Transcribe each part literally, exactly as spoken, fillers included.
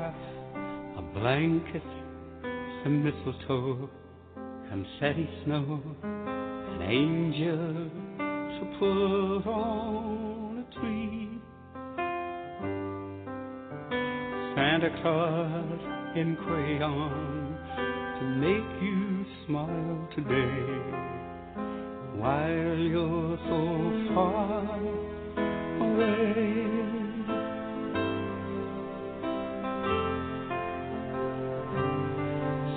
A blanket, some mistletoe, confetti snow, an angel to put on a tree. Santa Claus in crayon to make you smile today while you're so far away.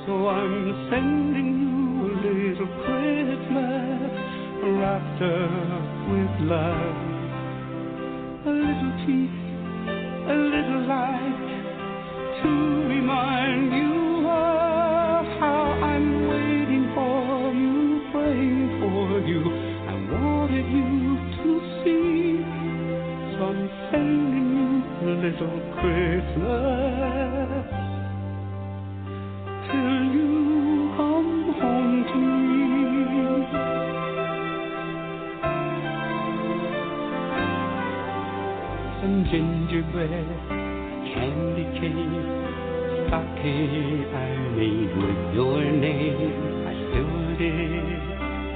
So I'm sending you a little Christmas wrapped up with love. A little peace, a little light to remind you of how I'm waiting for you, praying for you. I wanted you to see. So I'm sending you a little Christmas. Till you come home to me. Some gingerbread, candy cane, stocking I made with your name. I filled it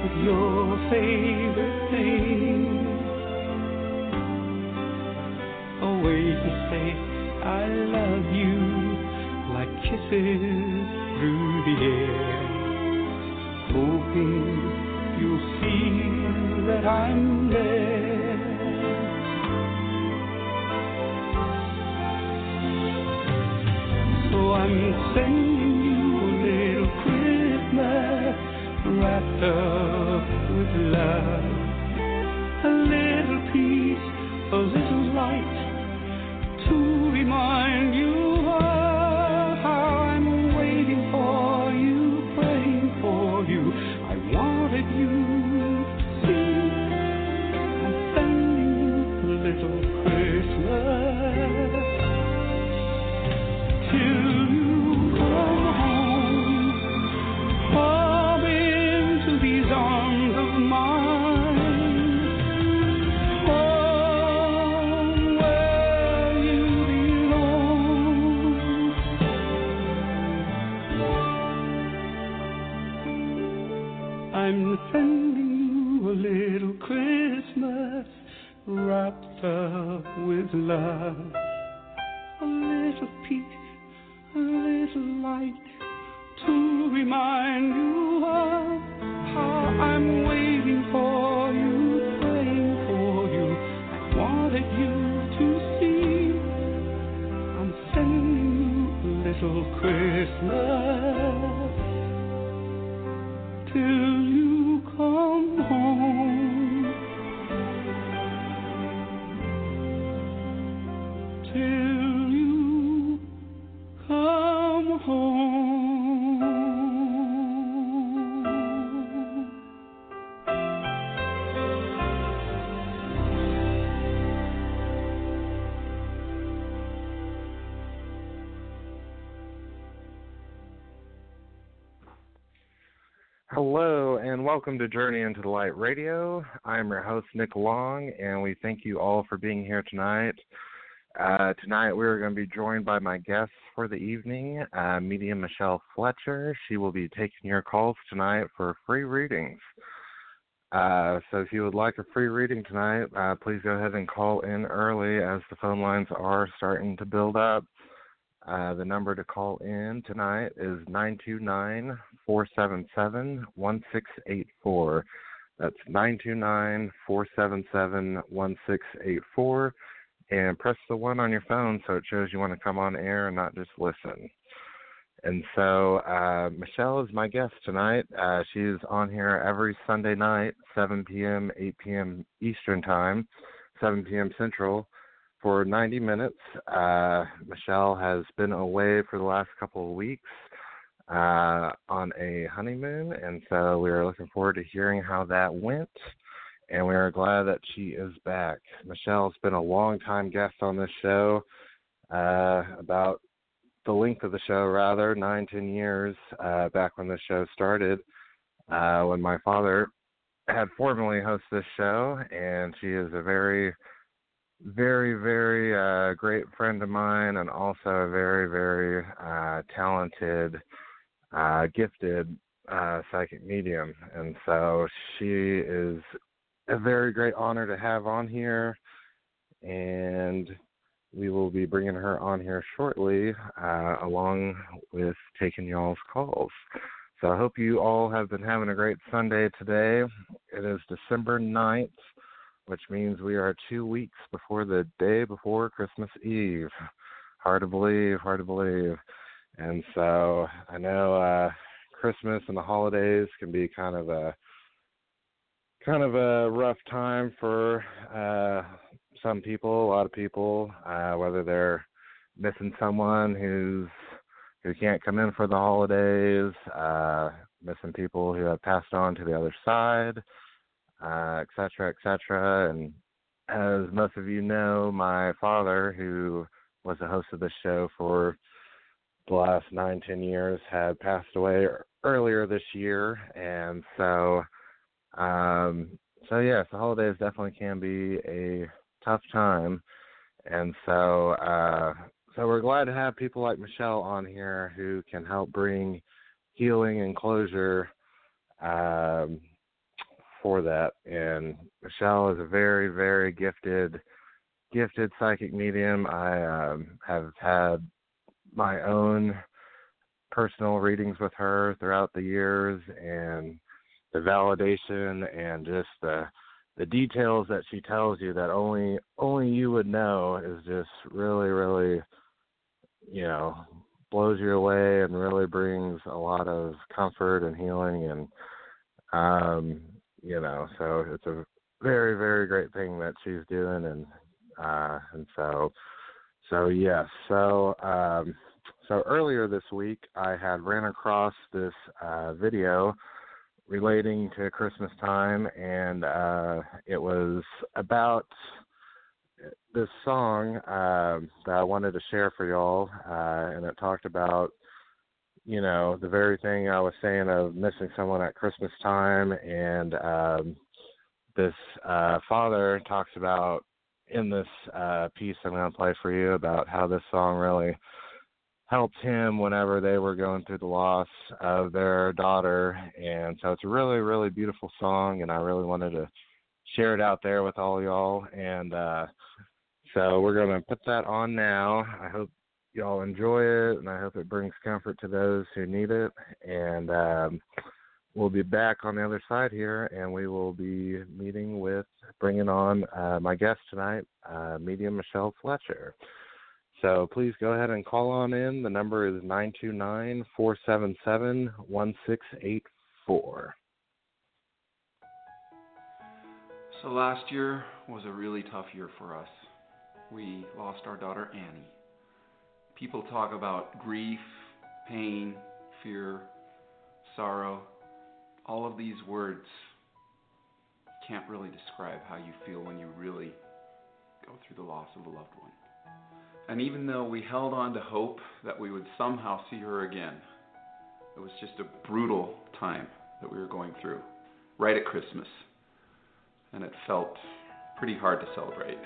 with your favorite things. A way to say I love you, like kisses through the air, hoping you'll feel that I'm there. So I'm sending you a little Christmas wrapped up with love, a little peace, a little light to remind you. Hello and welcome to Journey into the Light Radio. I'm your host, Nick Long, and we thank you all for being here tonight. Uh, tonight we are going to be joined by my guest for the evening, uh, medium Michelle Fletcher. She will be taking your calls tonight for free readings. Uh, so if you would like a free reading tonight, uh, please go ahead and call in early as the phone lines are starting to build up. Uh, the number to call in tonight is nine two nine, four seven seven, one six eight four. That's nine two nine, four seven seven, one six eight four. And press the one on your phone so it shows you want to come on air and not just listen. And so uh, Michelle is my guest tonight. Uh, she is on here every Sunday night, seven p.m., eight p.m. Eastern Time, seven p.m. Central, for ninety minutes. Uh, Michelle has been away for the last couple of weeks uh, on a honeymoon, and so we are looking forward to hearing how that went, and we are glad that she is back. Michelle's been a long-time guest on this show, uh, about the length of the show, rather, nine, ten years uh, back when the show started, uh, when my father had formerly hosted this show, and she is a very, very, very uh, great friend of mine, and also a very, very uh, talented, uh, gifted uh, psychic medium. And so she is a very great honor to have on here, and we will be bringing her on here shortly, uh, along with taking y'all's calls. So I hope you all have been having a great Sunday today. It is December ninth, which means we are two weeks before the day before Christmas Eve. Hard to believe, hard to believe. And so I know uh, Christmas and the holidays can be kind of a kind of a rough time for uh some people, a lot of people, uh, whether they're missing someone who's who can't come in for the holidays, uh, missing people who have passed on to the other side, uh, et cetera, et cetera. And as most of you know, my father, who was the host of this show for the last nine, ten years, had passed away earlier this year. And so, um, so yes, the holidays definitely can be a tough time, and so uh, so we're glad to have people like Michelle on here who can help bring healing and closure um, for that. And Michelle is a very, very gifted, gifted psychic medium. I um, have had my own personal readings with her throughout the years, and the validation and just the The details that she tells you that only only you would know is just really, really, you know, blows you away and really brings a lot of comfort and healing. And, um, you know, so it's a very, very great thing that she's doing. And uh, and so, so yes. So, um, so earlier this week, I had ran across this uh, video relating to Christmas time, and uh, it was about this song uh, that I wanted to share for y'all, uh, and it talked about, you know, the very thing I was saying of missing someone at Christmas time. And um, this uh, father talks about in this uh, piece I'm going to play for you about how this song really helped him whenever they were going through the loss of their daughter. And so it's a really, really beautiful song, and I really wanted to share it out there with all y'all. And uh, so we're going to put that on now. I hope y'all enjoy it, and I hope it brings comfort to those who need it. And um, we'll be back on the other side here, and we will be meeting with, bringing on uh, my guest tonight, uh, medium Michelle Fletcher. So please go ahead and call on in. The number is nine two nine, four seven seven, one six eight four. So last year was a really tough year for us. We lost our daughter Annie. People talk about grief, pain, fear, sorrow. All of these words can't really describe how you feel when you really go through the loss of a loved one. And even though we held on to hope that we would somehow see her again, it was just a brutal time that we were going through, right at Christmas. And it felt pretty hard to celebrate.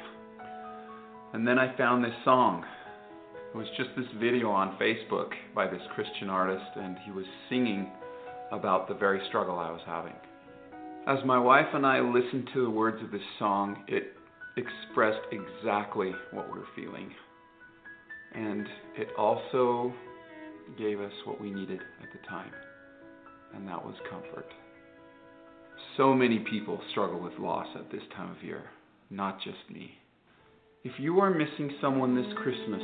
And then I found this song. It was just this video on Facebook by this Christian artist, and he was singing about the very struggle I was having. As my wife and I listened to the words of this song, it expressed exactly what we're feeling. And it also gave us what we needed at the time, and that was comfort. So many people struggle with loss at this time of year, not just me. If you are missing someone this Christmas,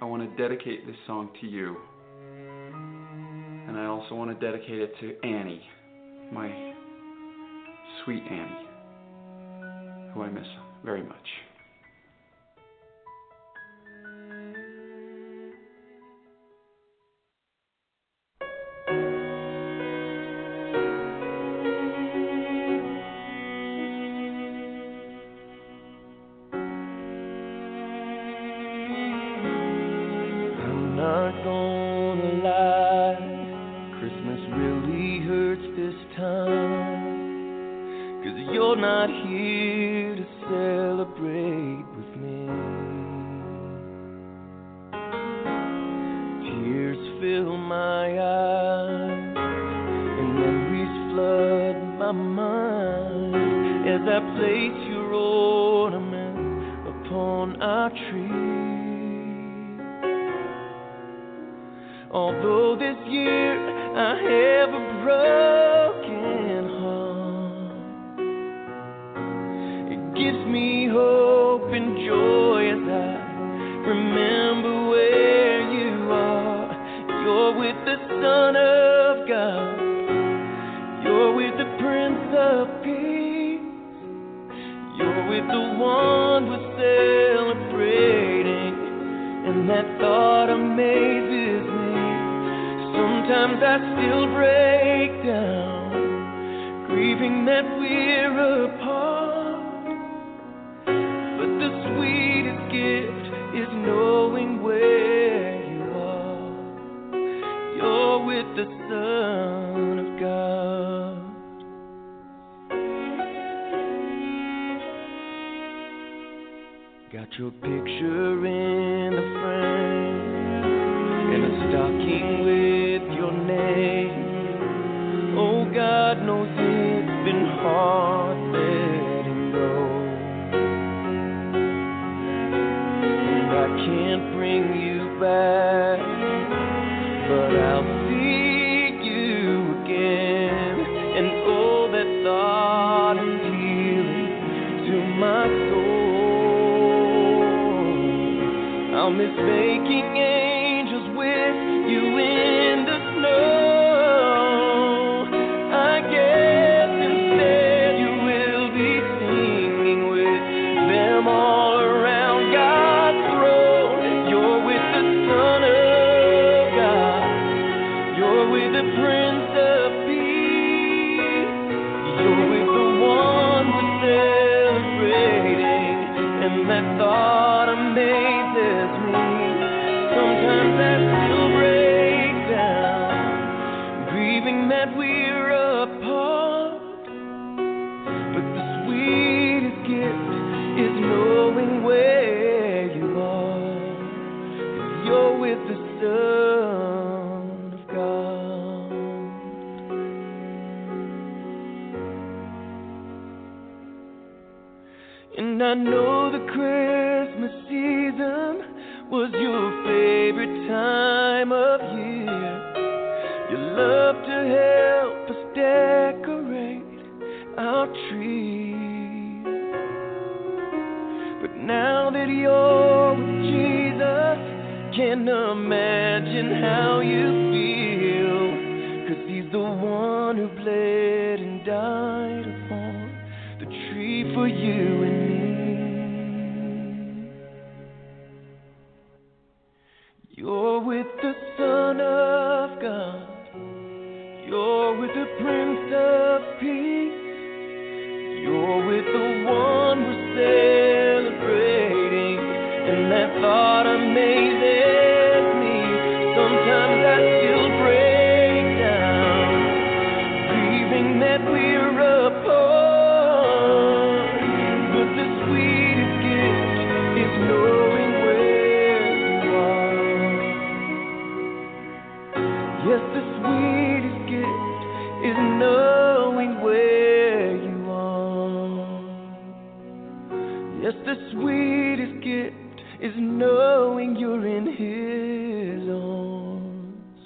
I want to dedicate this song to you. And I also want to dedicate it to Annie, my sweet Annie, who I miss very much. Yes, the sweetest gift is knowing where knowing you're in His arms.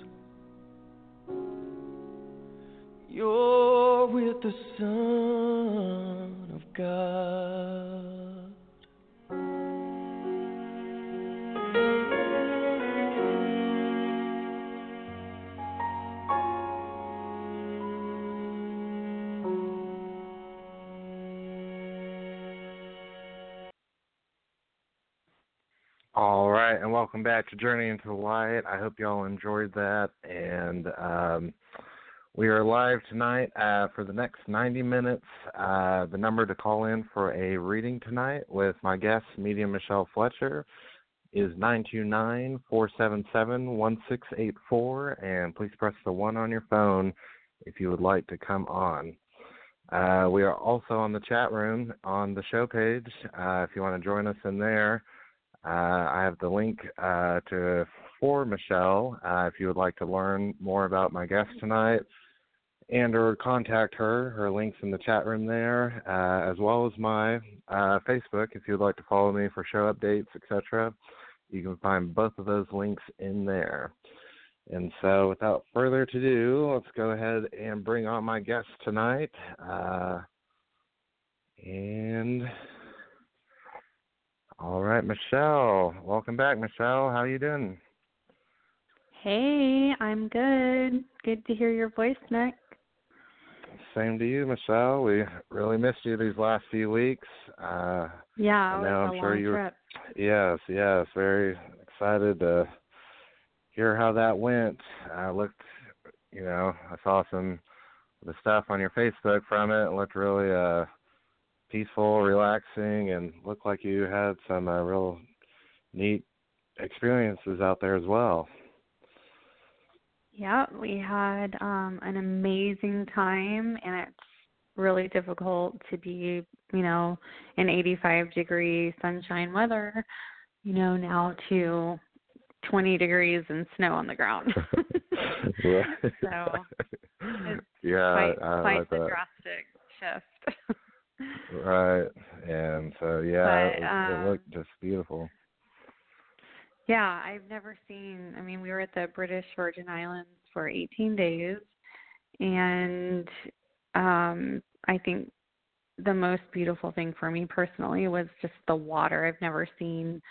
You're with the Son of God. All right, and welcome back to Journey into the Light. I hope y'all enjoyed that, and um, we are live tonight uh, for the next ninety minutes. Uh, the number to call in for a reading tonight with my guest, medium Michelle Fletcher, is nine two nine, four seven seven, one six eight four, and please press the one on your phone if you would like to come on. Uh, we are also on the chat room on the show page uh, if you want to join us in there. Uh, I have the link uh, to for Michelle uh, if you would like to learn more about my guest tonight and or contact her. Her link's in the chat room there, uh, as well as my uh, Facebook if you would like to follow me for show updates, et cetera. You can find both of those links in there. And so without further ado, let's go ahead and bring on my guest tonight. Uh, and... All right, Michelle. Welcome back, Michelle. How are you doing? Hey, I'm good. Good to hear your voice, Nick. Same to you, Michelle. We really missed you these last few weeks. Uh, yeah, it was a long trip. Yes, yes. Very excited to hear how that went. I looked, you know, I saw some of the stuff on your Facebook from it. It looked really... Uh, peaceful, relaxing, and looked like you had some uh, real neat experiences out there as well. Yeah, we had um, an amazing time, and it's really difficult to be, you know, in eighty-five degree sunshine weather, you know, now to twenty degrees and snow on the ground. Yeah. So it's yeah, quite, I quite like the that. drastic shift. Right, and so, yeah, but, um, it looked just beautiful. Yeah, I've never seen, I mean, we were at the British Virgin Islands for eighteen days, and um, I think the most beautiful thing for me personally was just the water. I've never seen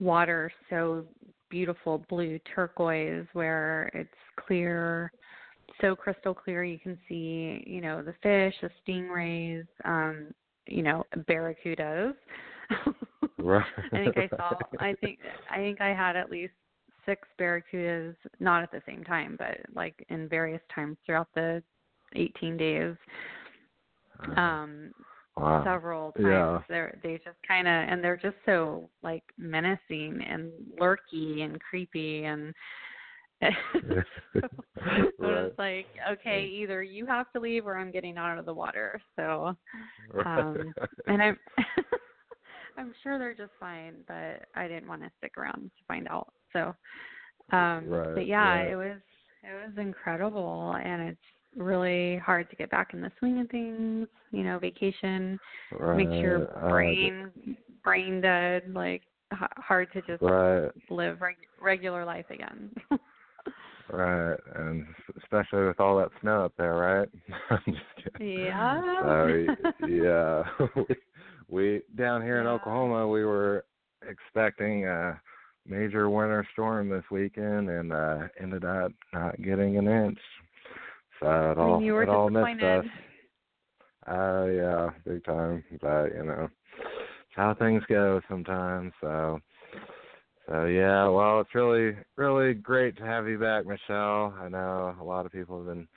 water so beautiful, blue turquoise, where it's clear, so crystal clear. You can see, you know, the fish, the stingrays, um, you know, barracudas. Right. I think I saw, I think, I think I had at least six barracudas, not at the same time, but like in various times throughout the eighteen days. Um, wow. Several times. Yeah. They're, they just kind of, and they're just so like menacing and lurky and creepy and, so, so right. It's like, okay, either you have to leave or I'm getting out of the water. So, um, and I'm, I'm sure they're just fine, but I didn't want to stick around to find out. So, um, right. but yeah, right. it was, it was incredible, and it's really hard to get back in the swing of things. You know, vacation right. makes your brain, uh, brain dead, like h- hard to just right. live reg- regular life again. Right, and especially with all that snow up there, right? I'm just kidding. Yeah. So, yeah. we, we down here in yeah. Oklahoma, we were expecting a major winter storm this weekend, and uh, ended up not getting an inch. So it all, you were it all missed us. Uh, yeah, big time. But you know, it's how things go sometimes. So. So, yeah, well, it's really, really great to have you back, Michelle. I know a lot of people have been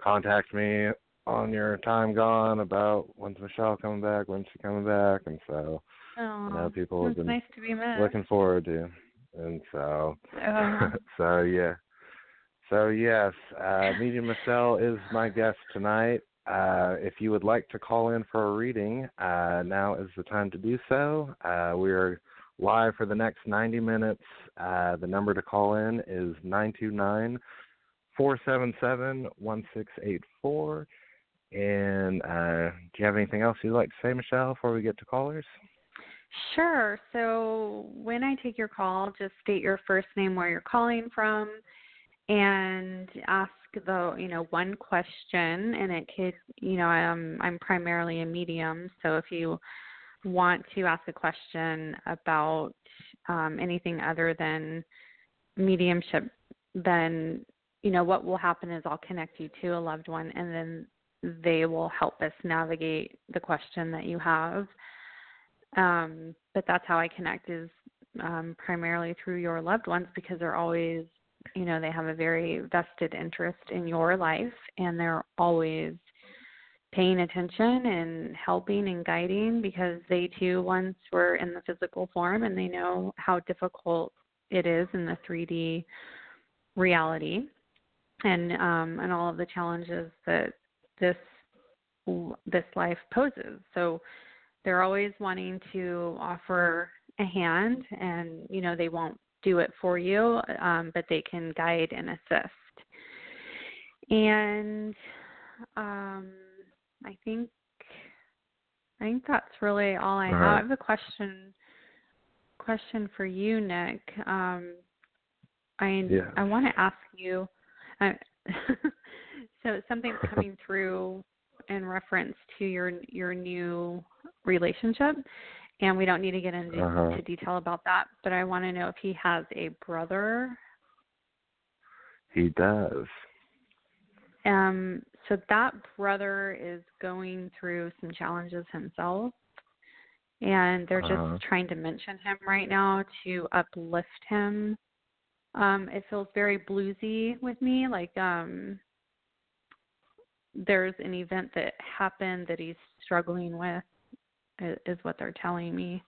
contacting me on your time gone about when's Michelle coming back, when's she coming back, and so Aww, I know people have been nice to be looking forward to. And so, uh. so yeah. So, yes, uh, medium Michelle is my guest tonight. Uh, if you would like to call in for a reading, uh, now is the time to do so. Uh, we are... live for the next ninety minutes. Uh, the number to call in is nine two nine, four seven seven, one six eight four. And uh, do you have anything else you'd like to say, Michelle, before we get to callers? Sure. So when I take your call, just state your first name, where you're calling from, and ask the, you know, one question. And it could, you know, I'm, I'm primarily a medium. So if you want to ask a question about um, anything other than mediumship, then, you know, what will happen is I'll connect you to a loved one, and then they will help us navigate the question that you have. Um, but that's how I connect, is um, primarily through your loved ones, because they're always, you know, they have a very vested interest in your life, and they're always paying attention and helping and guiding, because they too once were in the physical form, and they know how difficult it is in the three D reality, and um, and all of the challenges that this this life poses. So they're always wanting to offer a hand, and, you know, they won't do it for you, um, but they can guide and assist. And um, I think I think that's really all I all have. Right. I have a question question for you, Nick. Um, I yeah. I want to ask you. Uh, so something's coming through in reference to your your new relationship, and we don't need to get into uh-huh. detail about that, but I want to know if he has a brother. He does. Um. So that brother is going through some challenges himself, and they're just uh-huh. trying to mention him right now to uplift him. Um, it feels very bluesy with me, like um. there's an event that happened that he's struggling with, is what they're telling me.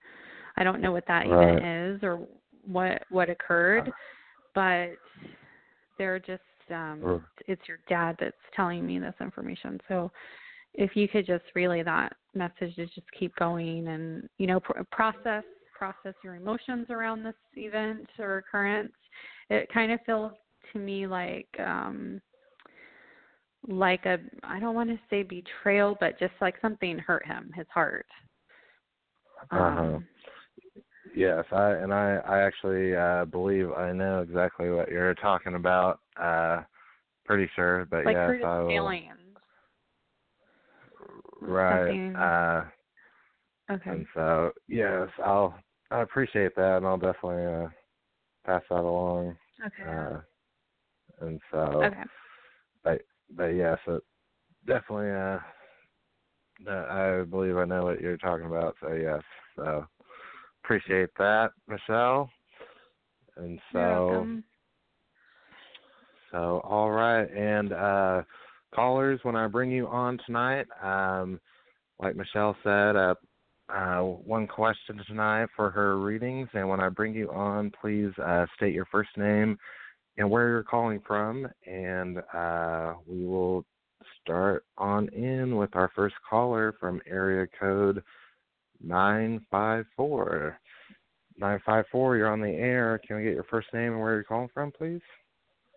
I don't know what that right. event is or what what occurred, but they're just, um, it's your dad that's telling me this information. So if you could just relay that message to just keep going and, you know, pr- process, process your emotions around this event or occurrence. It kind of feels to me like, um, like a, I don't want to say betrayal, but just like something hurt him, his heart. Um, uh-huh. Yes, I and I, I actually uh, believe I know exactly what you're talking about. Uh, pretty sure, but like yes, hurt his I will. Feelings. Right. Uh, okay. And so yes, I'll I appreciate that, and I'll definitely uh, pass that along. Okay. Uh, and so. Okay. I, But yeah, so definitely, uh, I believe I know what you're talking about. So yes, so appreciate that, Michelle. And so, you're welcome. So all right, and uh, callers, when I bring you on tonight, um, like Michelle said, uh, uh, one question tonight for her readings. And when I bring you on, please uh, state your first name and where you're calling from, and uh, we will start on in with our first caller from area code nine five four. nine five four, you're on the air. Can we get your first name and where you're calling from, please?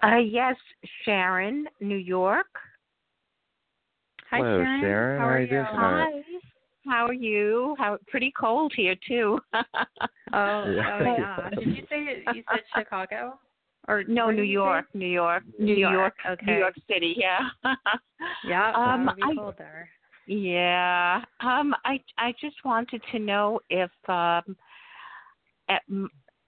Uh, yes, Sharon, New York. Hi, hello, Sharon. Sharon. How, how are you? Doing Hi. How are you? How pretty cold here too. oh, yeah. oh yeah. Did you say you said Chicago? Or no, New York, New York, New York, New York, okay. New York City, yeah. yeah, um, that would be cool there. Yeah, um, I I just wanted to know if um, at,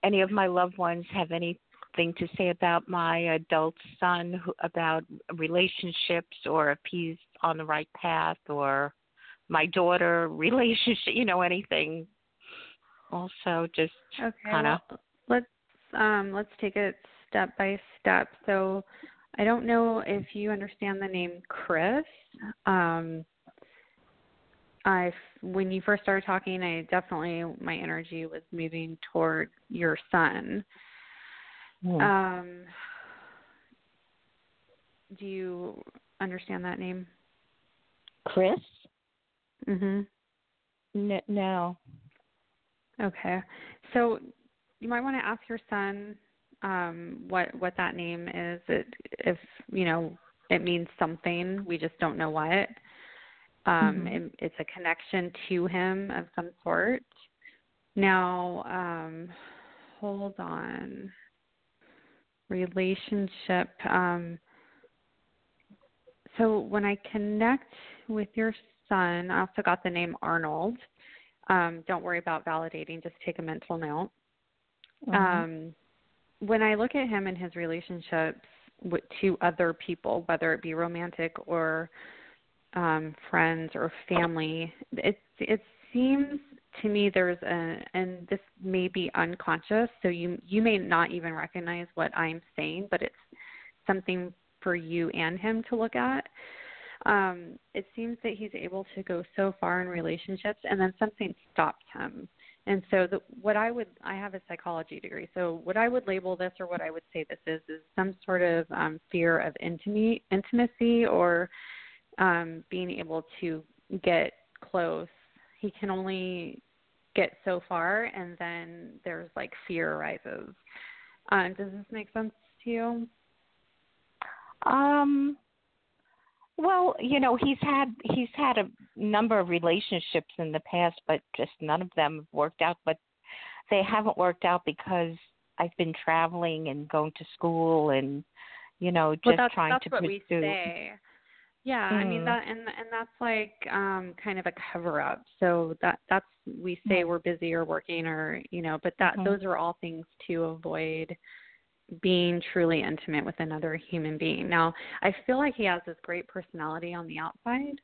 any of my loved ones have anything to say about my adult son, who, about relationships, or if he's on the right path, or my daughter relationship, you know, anything. Also, just okay, kind of well, let's um, let's take it step by step. So I don't know if you understand the name Chris. Um, I, when you first started talking, I definitely, my energy was moving toward your son. Hmm. Um, do you understand that name? Chris? Mm-hmm. N- no. Okay. So you might want to ask your son Um, what what that name is. It, if you know, it means something. We just don't know what. Um, mm-hmm. it, it's a connection to him of some sort. Now, um, hold on. Relationship. Um, so when I connect with your son, I also got the name Arnold. Um, don't worry about validating. Just take a mental note. Mm-hmm. Um, when I look at him and his relationships with, to other people, whether it be romantic or um, friends or family, it it seems to me there's a, and this may be unconscious, so you you may not even recognize what I'm saying, but it's something for you and him to look at. Um, it seems that he's able to go so far in relationships, and then something stops him. And so the, what I would, I have a psychology degree, so what I would label this, or what I would say this is, is some sort of um, fear of intimacy, intimacy or um, being able to get close. He can only get so far, and then there's like fear arises. Um, does this make sense to you? Um. Well, you know, he's had he's had a number of relationships in the past, but just none of them have worked out. But they haven't worked out because I've been traveling and going to school and, you know, just well, that's, trying that's to what pursue. We say. Yeah, mm. I mean that, and and that's like um, kind of a cover up. So that that's we say mm. we're busy or working or you know, but that mm. those are all things to avoid being truly intimate with another human being. Now, I feel like he has this great personality on the outside.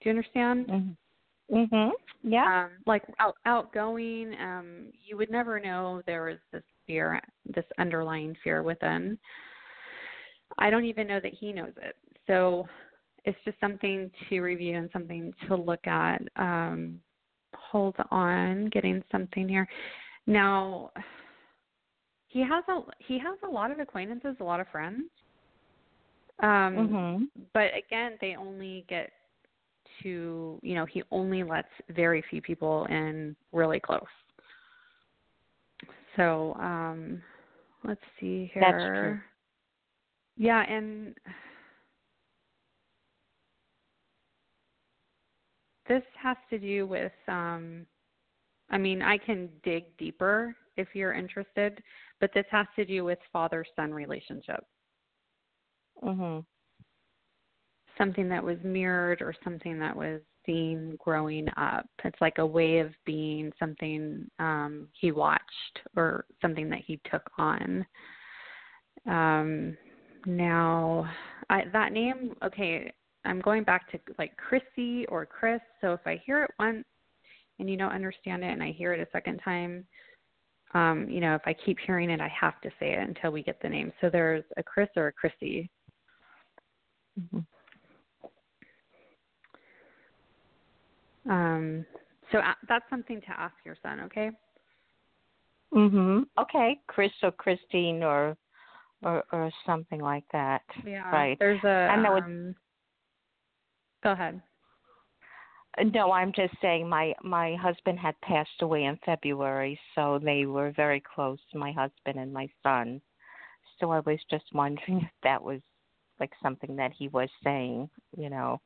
Do you understand? Mm-hmm. Mm-hmm. Yeah. Um, like out, outgoing. Um, you would never know there was this fear, this underlying fear within. I don't even know that he knows it. So it's just something to review and something to look at. Um, hold on, getting something here. Now, He has a he has a lot of acquaintances, a lot of friends, um, mm-hmm. but again, they only get to you know he only lets very few people in really close. So um, let's see here. That's true. Yeah, and this has to do with. Um, I mean, I can dig deeper if you're interested, but this has to do with father-son relationship. Mm-hmm. Something that was mirrored or something that was seen growing up. It's like a way of being, something um, he watched or something that he took on. Um, now, I, that name, okay, I'm going back to like Chrissy or Chris, so if I hear it once and you don't understand it and I hear it a second time, Um, you know, if I keep hearing it, I have to say it until we get the name. So there's a Chris or a Chrissy. Mm-hmm. Um, so a- that's something to ask your son, okay? Mm-hmm. Okay, Chris or Christine or or, or something like that. Yeah. Right. There's a. And that would... um, go ahead. No, I'm just saying my, my husband had passed away in February, so they were very close, my husband and my son. So I was just wondering if that was like something that he was saying, you know.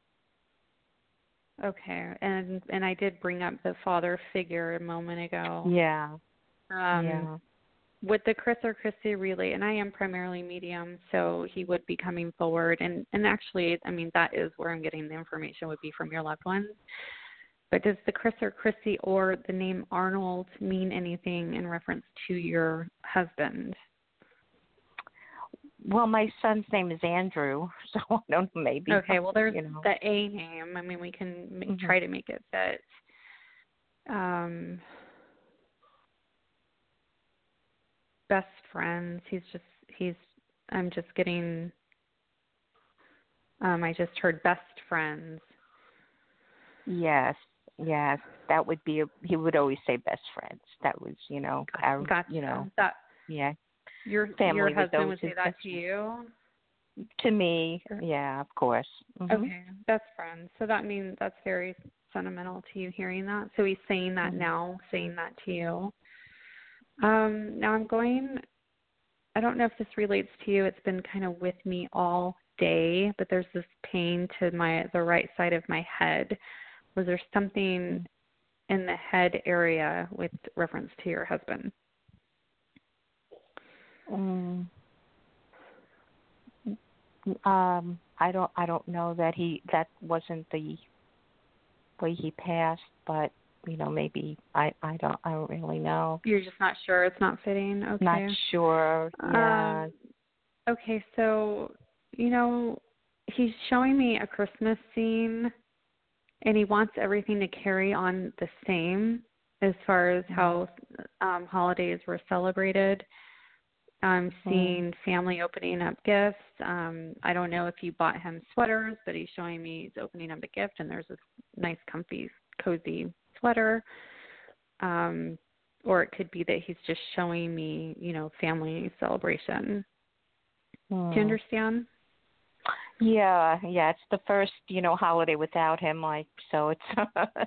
Okay, and and I did bring up the father figure a moment ago. Yeah. Um, yeah. With the Chris or Chrissy relay, and I am primarily medium, so he would be coming forward. And, and actually, I mean, that is where I'm getting the information would be from your loved ones. But does the Chris or Chrissy or the name Arnold mean anything in reference to your husband? Well, my son's name is Andrew, so I don't know, maybe. Okay, well, there's you know. the A name. I mean, we can make, mm-hmm. try to make it fit. Um. Best friends. He's just, he's, I'm just getting, um, I just heard best friends. Yes. Yes. That would be, a, he would always say best friends. That was, you know, our, gotcha. you know, that, yeah. Your family your husband would say that to you? To me. Sure. Yeah, of course. Mm-hmm. Okay. Best friends. So that means that's very sentimental to you hearing that. So he's saying that mm-hmm. now, saying that to you. Um, now I'm going, I don't know if this relates to you. It's been kind of with me all day, but there's this pain to my, the right side of my head. Was there something in the head area with reference to your husband? Um, um, I don't, I don't know that he, that wasn't the way he passed, but you know, maybe I, I don't, I don't really know. You're just not sure. It's not fitting. Okay. Not sure. Yeah. Um, okay. So, you know, he's showing me a Christmas scene and he wants everything to carry on the same as far as how um, holidays were celebrated. I'm seeing family opening up gifts. Um, I don't know if you bought him sweaters, but he's showing me he's opening up a gift, and there's this nice, comfy, cozy sweater. Um, or it could be that he's just showing me, you know, family celebration. Mm. Do you understand? Yeah, yeah. It's the first, you know, holiday without him, like, so it's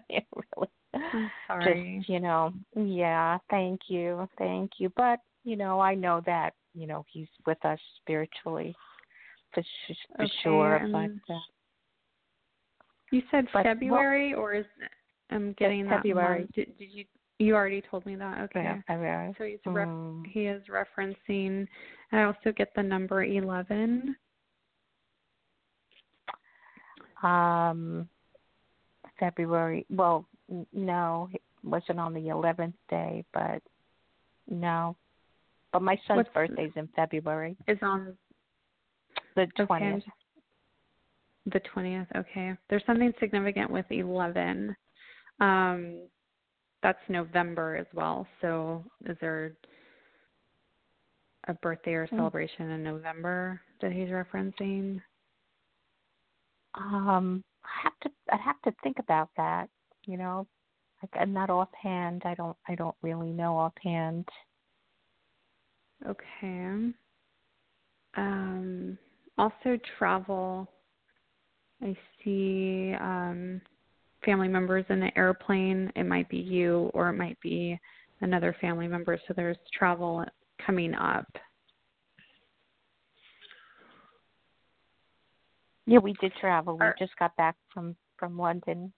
yeah, really. I'm sorry. Just, you know, yeah, thank you, thank you. But, you know, I know that, you know, he's with us spiritually for, sh- for okay, sure. But uh, you said but February, well, or is I'm getting that February? Did, did you? You already told me that. Okay. Yeah, February. So he's ref- mm. he is referencing. I also get the number eleven. Um, February. Well, no, it wasn't on the eleventh day, but no. But my son's What's, birthday's in February. It's on the twentieth. Okay. The twentieth, okay. There's something significant with eleven. Um, that's November as well. So is there a birthday or celebration mm. in November that he's referencing? Um, I have to. I have to think about that. You know, like I'm not offhand. I don't. I don't really know offhand. Okay. Um, also travel. I see um, family members in the airplane. It might be you or it might be another family member. So there's travel coming up. Yeah, we did travel. We Our, just got back from, from London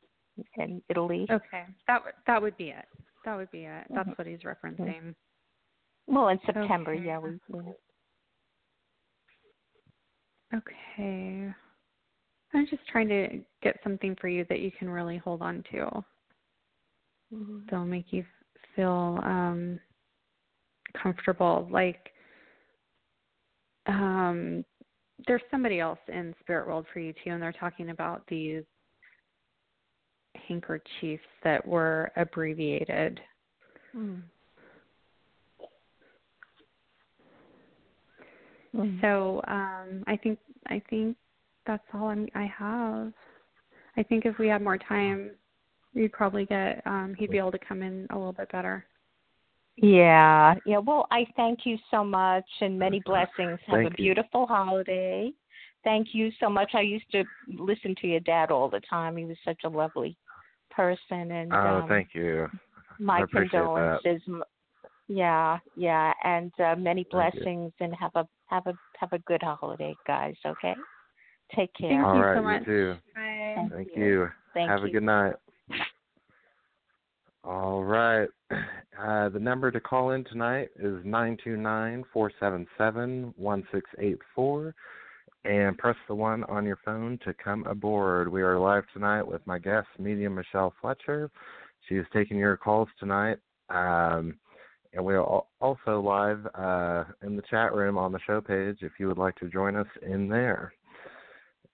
and Italy. Okay. That, w- that would be it. That would be it. That's mm-hmm. what he's referencing. Mm-hmm. Well, in September, okay. yeah. we. we... Okay. I'm just trying to get something for you that you can really hold on to. Mm-hmm. That'll make you feel um, comfortable. Like, um, there's somebody else in Spirit World for you, too, and they're talking about these handkerchiefs that were abbreviated. Mm. Mm-hmm. So um, I think I think that's all I'm, I have. I think if we had more time, you'd probably get um, he'd be able to come in a little bit better. Yeah, yeah. Well, I thank you so much, and many blessings. Have thank a beautiful you. holiday. Thank you so much. I used to listen to your dad all the time. He was such a lovely person, and oh, um, thank you. My I condolences. That. Yeah, yeah, and uh, many blessings, and have a have a have a good holiday, guys. Okay, take care. Thank All you right, so much. You too. Bye. Thank, Thank you. you. Thank have you. a good night. All right, uh, the number to call in tonight is nine two nine four seven seven one six eight four, and press the one on your phone to come aboard. We are live tonight with my guest, medium Michelle Fletcher. She is taking your calls tonight. Um, And we are also live uh, in the chat room on the show page if you would like to join us in there.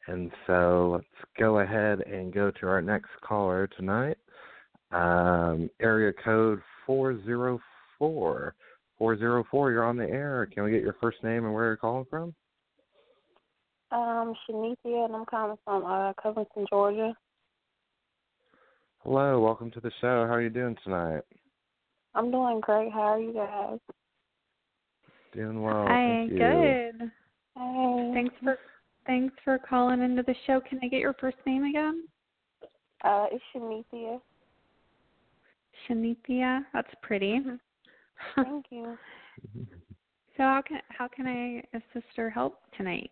And so let's go ahead and go to our next caller tonight. Um, area code four oh four. four oh four, you're on the air. Can we get your first name and where you're calling from? Um, Shanithia, and I'm calling from uh, Covington, Georgia. Hello, welcome to the show. How are you doing tonight? I'm doing great. How are you guys? Doing well. Hi, thank you. Good. Hi. Thanks for thanks for calling into the show. Can I get your first name again? Uh, it's Shanithia. Shanithia, that's pretty. Thank you. So how can how can I assist or help tonight?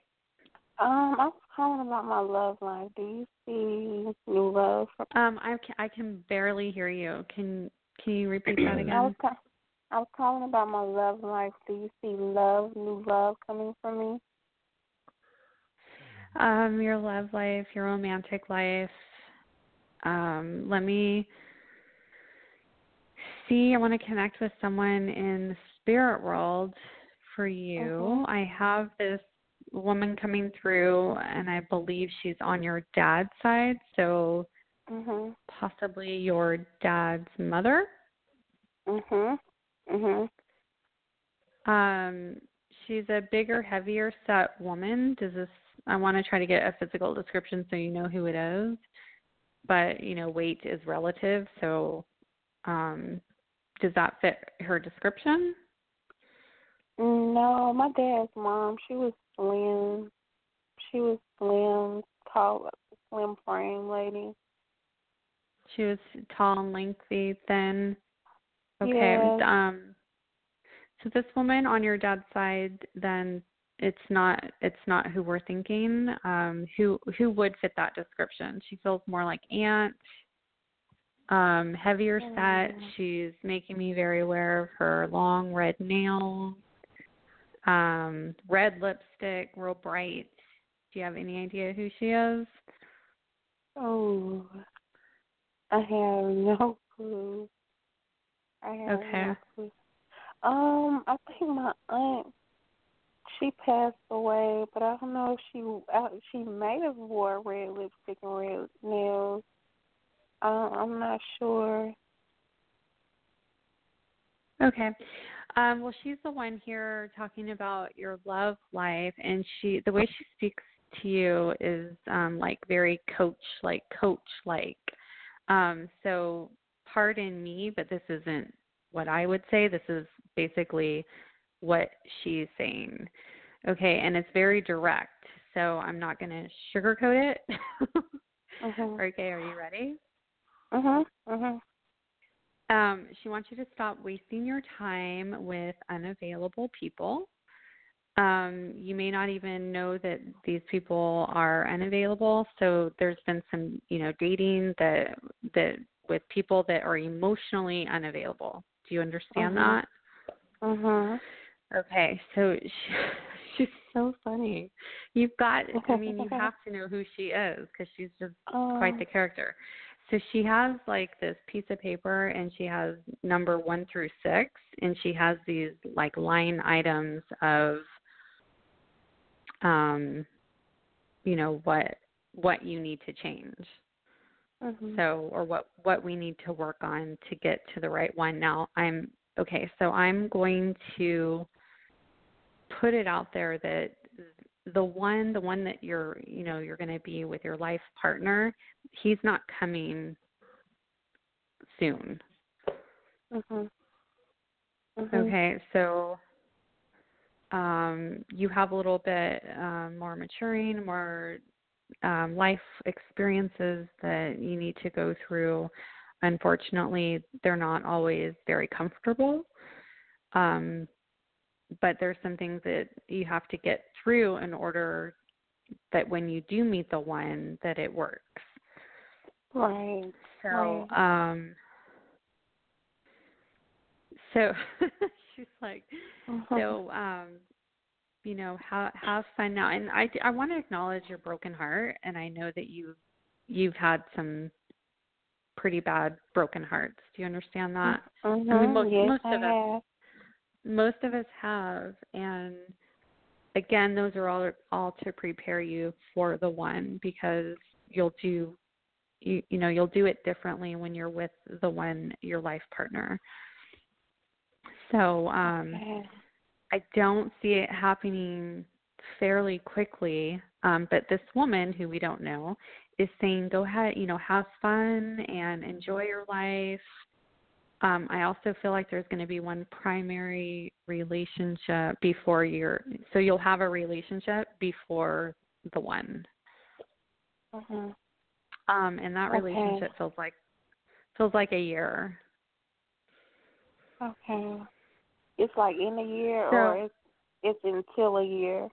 Um, I was How about my love line? Do you see new love? From- um, I can, I can barely hear you. Can Can you repeat that again? I was, ca- I was calling about my love life. Do you see love, new love coming from me? Um, your love life, your romantic life. Um, let me see. I want to connect with someone in the spirit world for you. Mm-hmm. I have this woman coming through, and I believe she's on your dad's side, so mm-hmm. possibly your dad's mother. Mhm. Mhm. Um, she's a bigger, heavier set woman. Does this? I want to try to get a physical description so you know who it is. But you know, weight is relative. So, um, does that fit her description? No, my dad's mom. She was slim. She was slim, tall, slim frame lady. She was tall and lengthy, thin. Okay. Yeah. Um, so this woman on your dad's side, then it's not it's not who we're thinking. Um, who who would fit that description? She feels more like aunt, um, heavier yeah. set. She's making me very aware of her long red nails, um, red lipstick, real bright. Do you have any idea who she is? Oh. I have no clue. I have okay. no clue. Um, I think my aunt, she passed away, but I don't know if she she may have wore red lipstick and red nails. Um, I'm not sure. Okay. Um, well, she's the one here talking about your love life, and she the way she speaks to you is um, like very coach like coach like. Um, so pardon me, but this isn't what I would say. This is basically what she's saying. Okay. And it's very direct. So I'm not going to sugarcoat it. uh-huh. Okay. Are you ready? Uh-huh. Uh-huh. Um, she wants you to stop wasting your time with unavailable people. Um, you may not even know that these people are unavailable. So there's been some, you know, dating that that with people that are emotionally unavailable. Do you understand uh-huh. that? Uh-huh. Okay. So she, she's so funny. You've got, I mean, you have to know who she is because she's just uh. quite the character. So she has like this piece of paper and she has number one through six and she has these like line items of Um, you know what what you need to change. Mm-hmm. So, or what what we need to work on to get to the right one. Now, I'm okay. So, I'm going to put it out there that the one the one that you're you know you're going to be with your life partner, he's not coming soon. Mm-hmm. Mm-hmm. Okay, so. Um, you have a little bit um, more maturing, more um, life experiences that you need to go through. Unfortunately, they're not always very comfortable, um, but there's some things that you have to get through in order that when you do meet the one, that it works. Right. So, right. Um, so... She's like, uh-huh. so, um, you know, have, have fun now. And I, I want to acknowledge your broken heart. And I know that you, you've had some pretty bad broken hearts. Do you understand that? Uh-huh. I mean, most, yes, most of us, most of us have. And again, those are all, all to prepare you for the one, because you'll do, you, you know, you'll do it differently when you're with the one, your life partner. So um, okay. I don't see it happening fairly quickly, um, but this woman who we don't know is saying, go ahead, you know, have fun and enjoy your life. Um, I also feel like there's going to be one primary relationship before your, so you'll have a relationship before the one. Mm-hmm. Um, and that okay. relationship feels like, feels like a year. Okay. It's like in a year, so, or it's, it's until a year?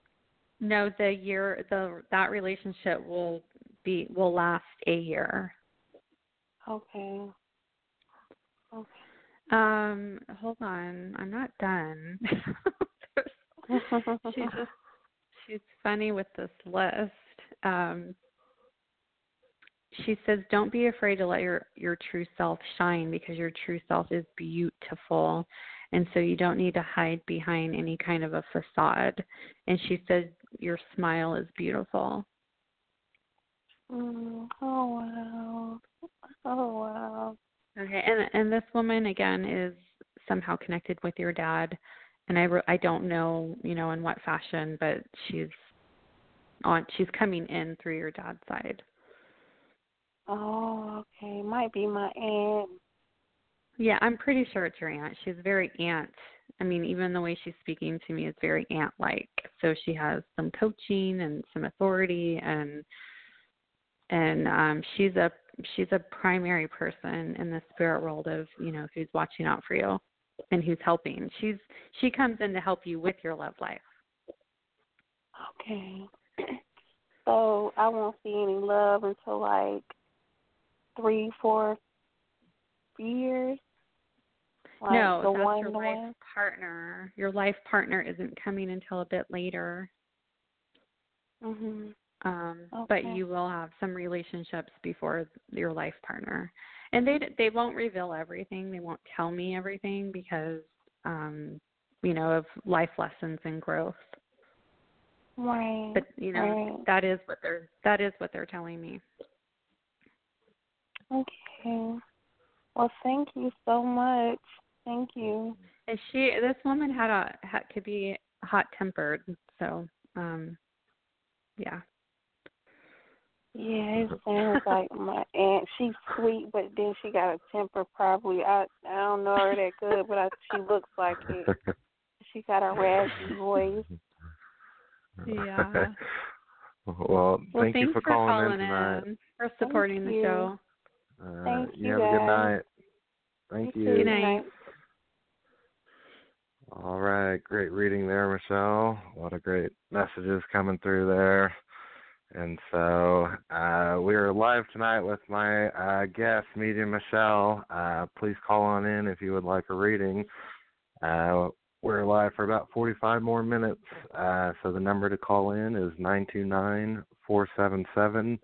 No, the year, the that relationship will be will last a year. Okay. Okay. Um, hold on, I'm not done. she's just, she's funny with this list. Um, she says, "Don't be afraid to let your your true self shine, because your true self is beautiful." And so you don't need to hide behind any kind of a facade. And she said, your smile is beautiful. Oh, wow. Oh, wow. Okay. And and this woman, again, is somehow connected with your dad. And I, I don't know, you know, in what fashion, but she's on, she's coming in through your dad's side. Oh, okay. Might be my aunt. Yeah, I'm pretty sure it's your aunt. She's very aunt. I mean, even the way she's speaking to me is very aunt-like. So she has some coaching and some authority, and and um, she's a she's a primary person in the spirit world of, you know, who's watching out for you and who's helping. She's she comes in to help you with your love life. Okay. So I won't see any love until like three, four. Years? Like no, the that's one your life one? partner. Your life partner isn't coming until a bit later. Mm-hmm. Um, okay. But you will have some relationships before your life partner. And they they won't reveal everything. They won't tell me everything because, um, you know, of life lessons and growth. Right. But, you know, right. that is what they're that is what they're telling me. Okay. Well, thank you so much. Thank you. And she, this woman had a had, could be hot tempered, so um, yeah. Yeah, it sounds like my aunt. She's sweet, but then she got a temper. Probably, I I don't know her that good, but I, she looks like it. She got a raspy voice. Yeah. Well, thank well, you for, for calling, calling in tonight. In, for supporting thank the you. show. Uh, Thank you. You have guys. a good night. Thank you. you. Good night. All right. Great reading there, Michelle. A lot of great messages coming through there. And so uh, we are live tonight with my uh, guest, medium Michelle. Uh, please call on in if you would like a reading. Uh, we're live for about forty-five more minutes. Uh, so the number to call in is nine two nine, four seven seven,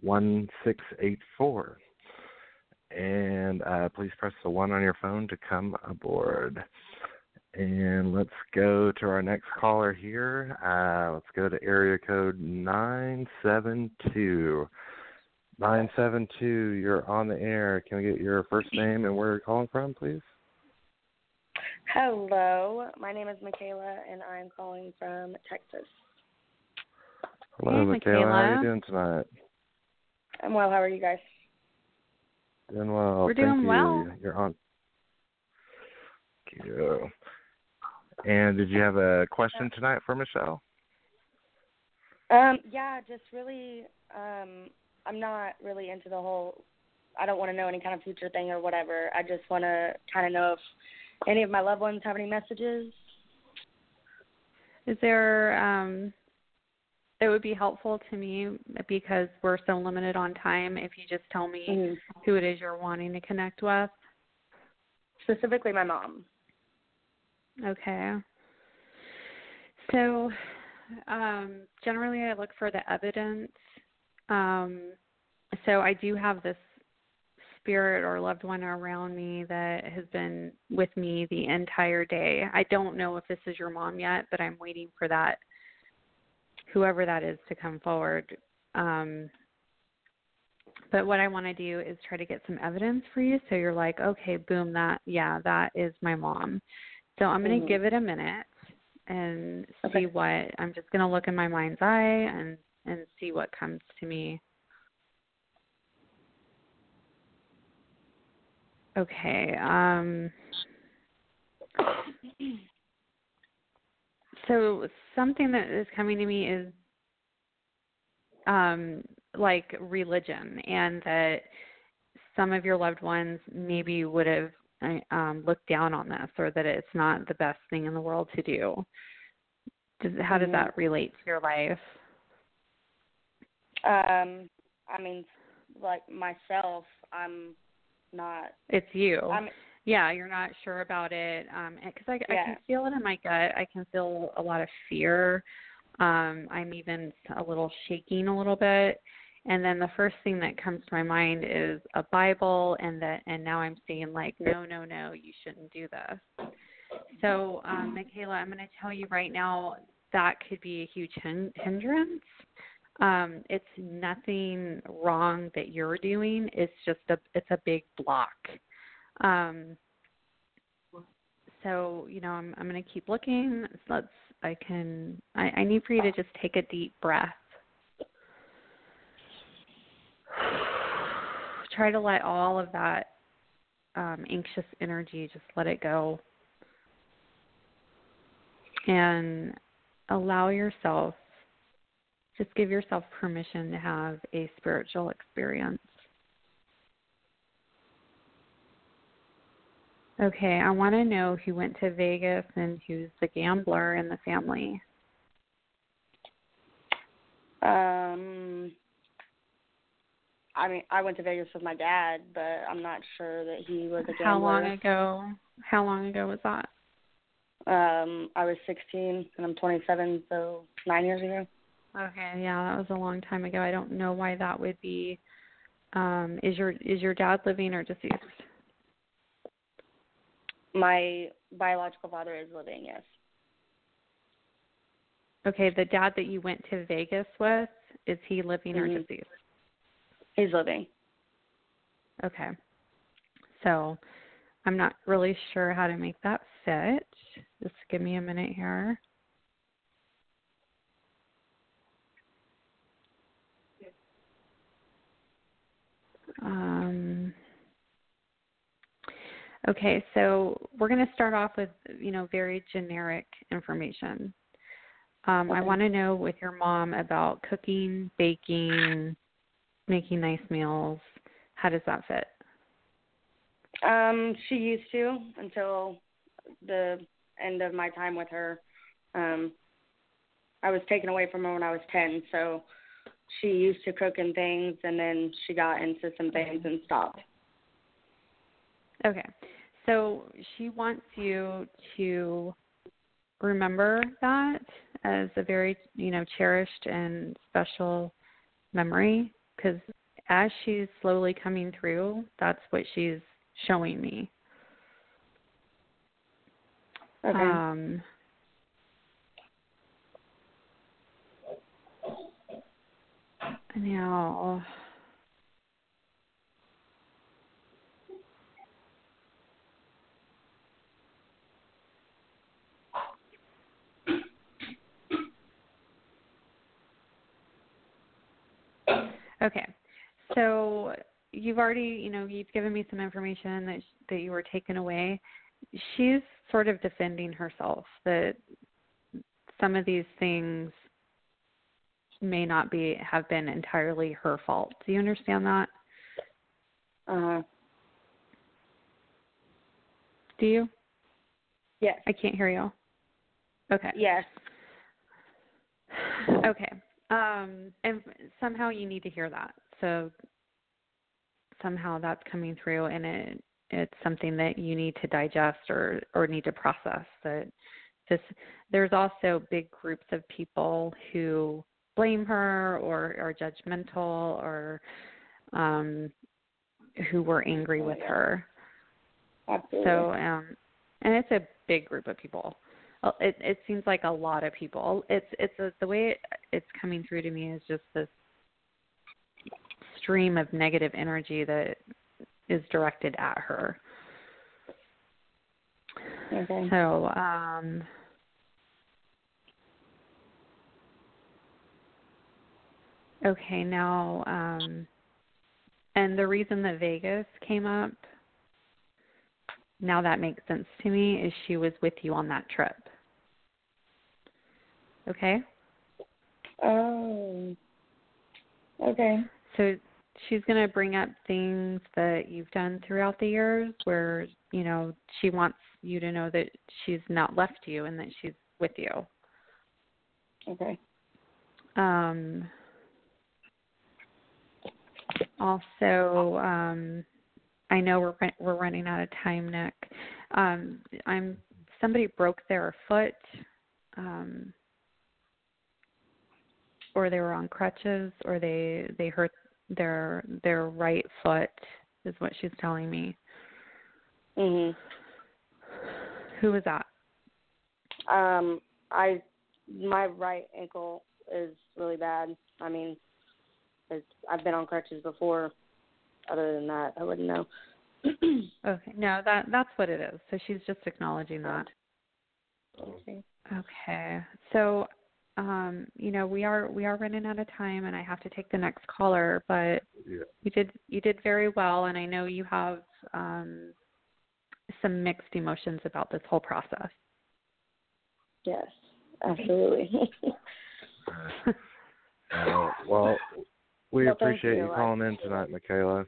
one six eight four. And uh, please press the one on your phone to come aboard. And let's go to our next caller here. Uh, let's go to area code nine seven two. nine seven two, you're on the air. Can we get your first name and where you're calling from, please? Hello, my name is Michaela, and I'm calling from Texas. Hello, hey, Michaela. Michaela. How are you doing tonight? I'm well. How are you guys? Doing well. We're doing Thank you. well. You're on. Thank you. And did you have a question tonight for Michelle? Um, yeah, just really, um, I'm not really into the whole, I don't want to know any kind of future thing or whatever. I just want to kind of know if any of my loved ones have any messages. Is there, um, it would be helpful to me because we're so limited on time if you just tell me mm-hmm. who it is you're wanting to connect with. Specifically my mom. Okay. So um, generally I look for the evidence. Um, so I do have this spirit or loved one around me that has been with me the entire day. I don't know if this is your mom yet, but I'm waiting for that, whoever that is, to come forward. Um, but what I want to do is try to get some evidence for you. So you're like, okay, boom, that, yeah, that is my mom. So I'm going to mm-hmm. give it a minute and okay. see what, I'm just going to look in my mind's eye and, and see what comes to me. Okay. Um, So something that is coming to me is um, like religion, and that some of your loved ones maybe would have um, looked down on this, or that it's not the best thing in the world to do. Does, how does that relate to your life? Um, I mean, like myself, I'm not. It's you. I'm, yeah, you're not sure about it. Um, because I, yeah. I can feel it in my gut. I can feel a lot of fear. Um, I'm even a little shaking a little bit. And then the first thing that comes to my mind is a Bible, and that, and now I'm seeing like, no, no, no, you shouldn't do this. So, um, Michaela, I'm going to tell you right now that could be a huge hindrance. Um, it's nothing wrong that you're doing. It's just a, it's a big block. Um, so, you know, I'm, I'm going to keep looking. Let's, I can, I, I need for you to just take a deep breath. Try to let all of that um, anxious energy, just let it go. And allow yourself, just give yourself permission to have a spiritual experience. Okay, I want to know who went to Vegas and who's the gambler in the family. Um... I mean, I went to Vegas with my dad, but I'm not sure that he was a gambler. How long ago? How long ago was that? Um, I was sixteen, and I'm twenty-seven, so nine years ago. Okay, yeah, that was a long time ago. I don't know why that would be. Um, is your is your dad living or deceased? My biological father is living, yes. Okay, the dad that you went to Vegas with, is he living mm-hmm. or deceased? He's living. Okay. So I'm not really sure how to make that fit. Just give me a minute here. Um, okay, so we're going to start off with, you know, very generic information. Um, okay. I want to know with your mom about cooking, baking, making nice meals. How does that fit? Um, she used to until the end of my time with her. Um, I was taken away from her when I was ten, so she used to cook and things, and then she got into some things and stopped. Okay. So she wants you to remember that as a very, you know, cherished and special memory. Because as she's slowly coming through, that's what she's showing me. Okay. Um, now, okay, so you've already, you know, you've given me some information that that you were taken away. She's sort of defending herself that some of these things may not be have been entirely her fault. Do you understand that? Uh, Do you? Yes. I can't hear you. Okay. Yes. Okay. Um, and somehow you need to hear that. So somehow that's coming through, and it it's something that you need to digest or, or need to process. That this, there's also big groups of people who blame her or are judgmental or um, who were angry with her. Absolutely. So um, and it's a big group of people. It, it seems like a lot of people. It's it's a, the way it, it's coming through to me is just this stream of negative energy that is directed at her. Okay. So, um, okay, now, um, and the reason that Vegas came up, now that makes sense to me, is she was with you on that trip. Okay? Oh. Okay. So she's going to bring up things that you've done throughout the years where, you know, she wants you to know that she's not left you and that she's with you. Okay. Um, also, um, I know we're we're running out of time, Nick. Um, I'm somebody broke their foot, um, or they were on crutches, or they, they hurt their their right foot, is what she's telling me. Mhm. Who was that? Um, I my right ankle is really bad. I mean, it's, I've been on crutches before. Other than that, I wouldn't know. Okay. No, that that's what it is. So she's just acknowledging that. Okay. Okay. So, um, you know, we are we are running out of time, and I have to take the next caller. But yeah. you did you did very well, and I know you have um, some mixed emotions about this whole process. Yes, absolutely. uh, well, we well, appreciate you, you calling in tonight, Michaela.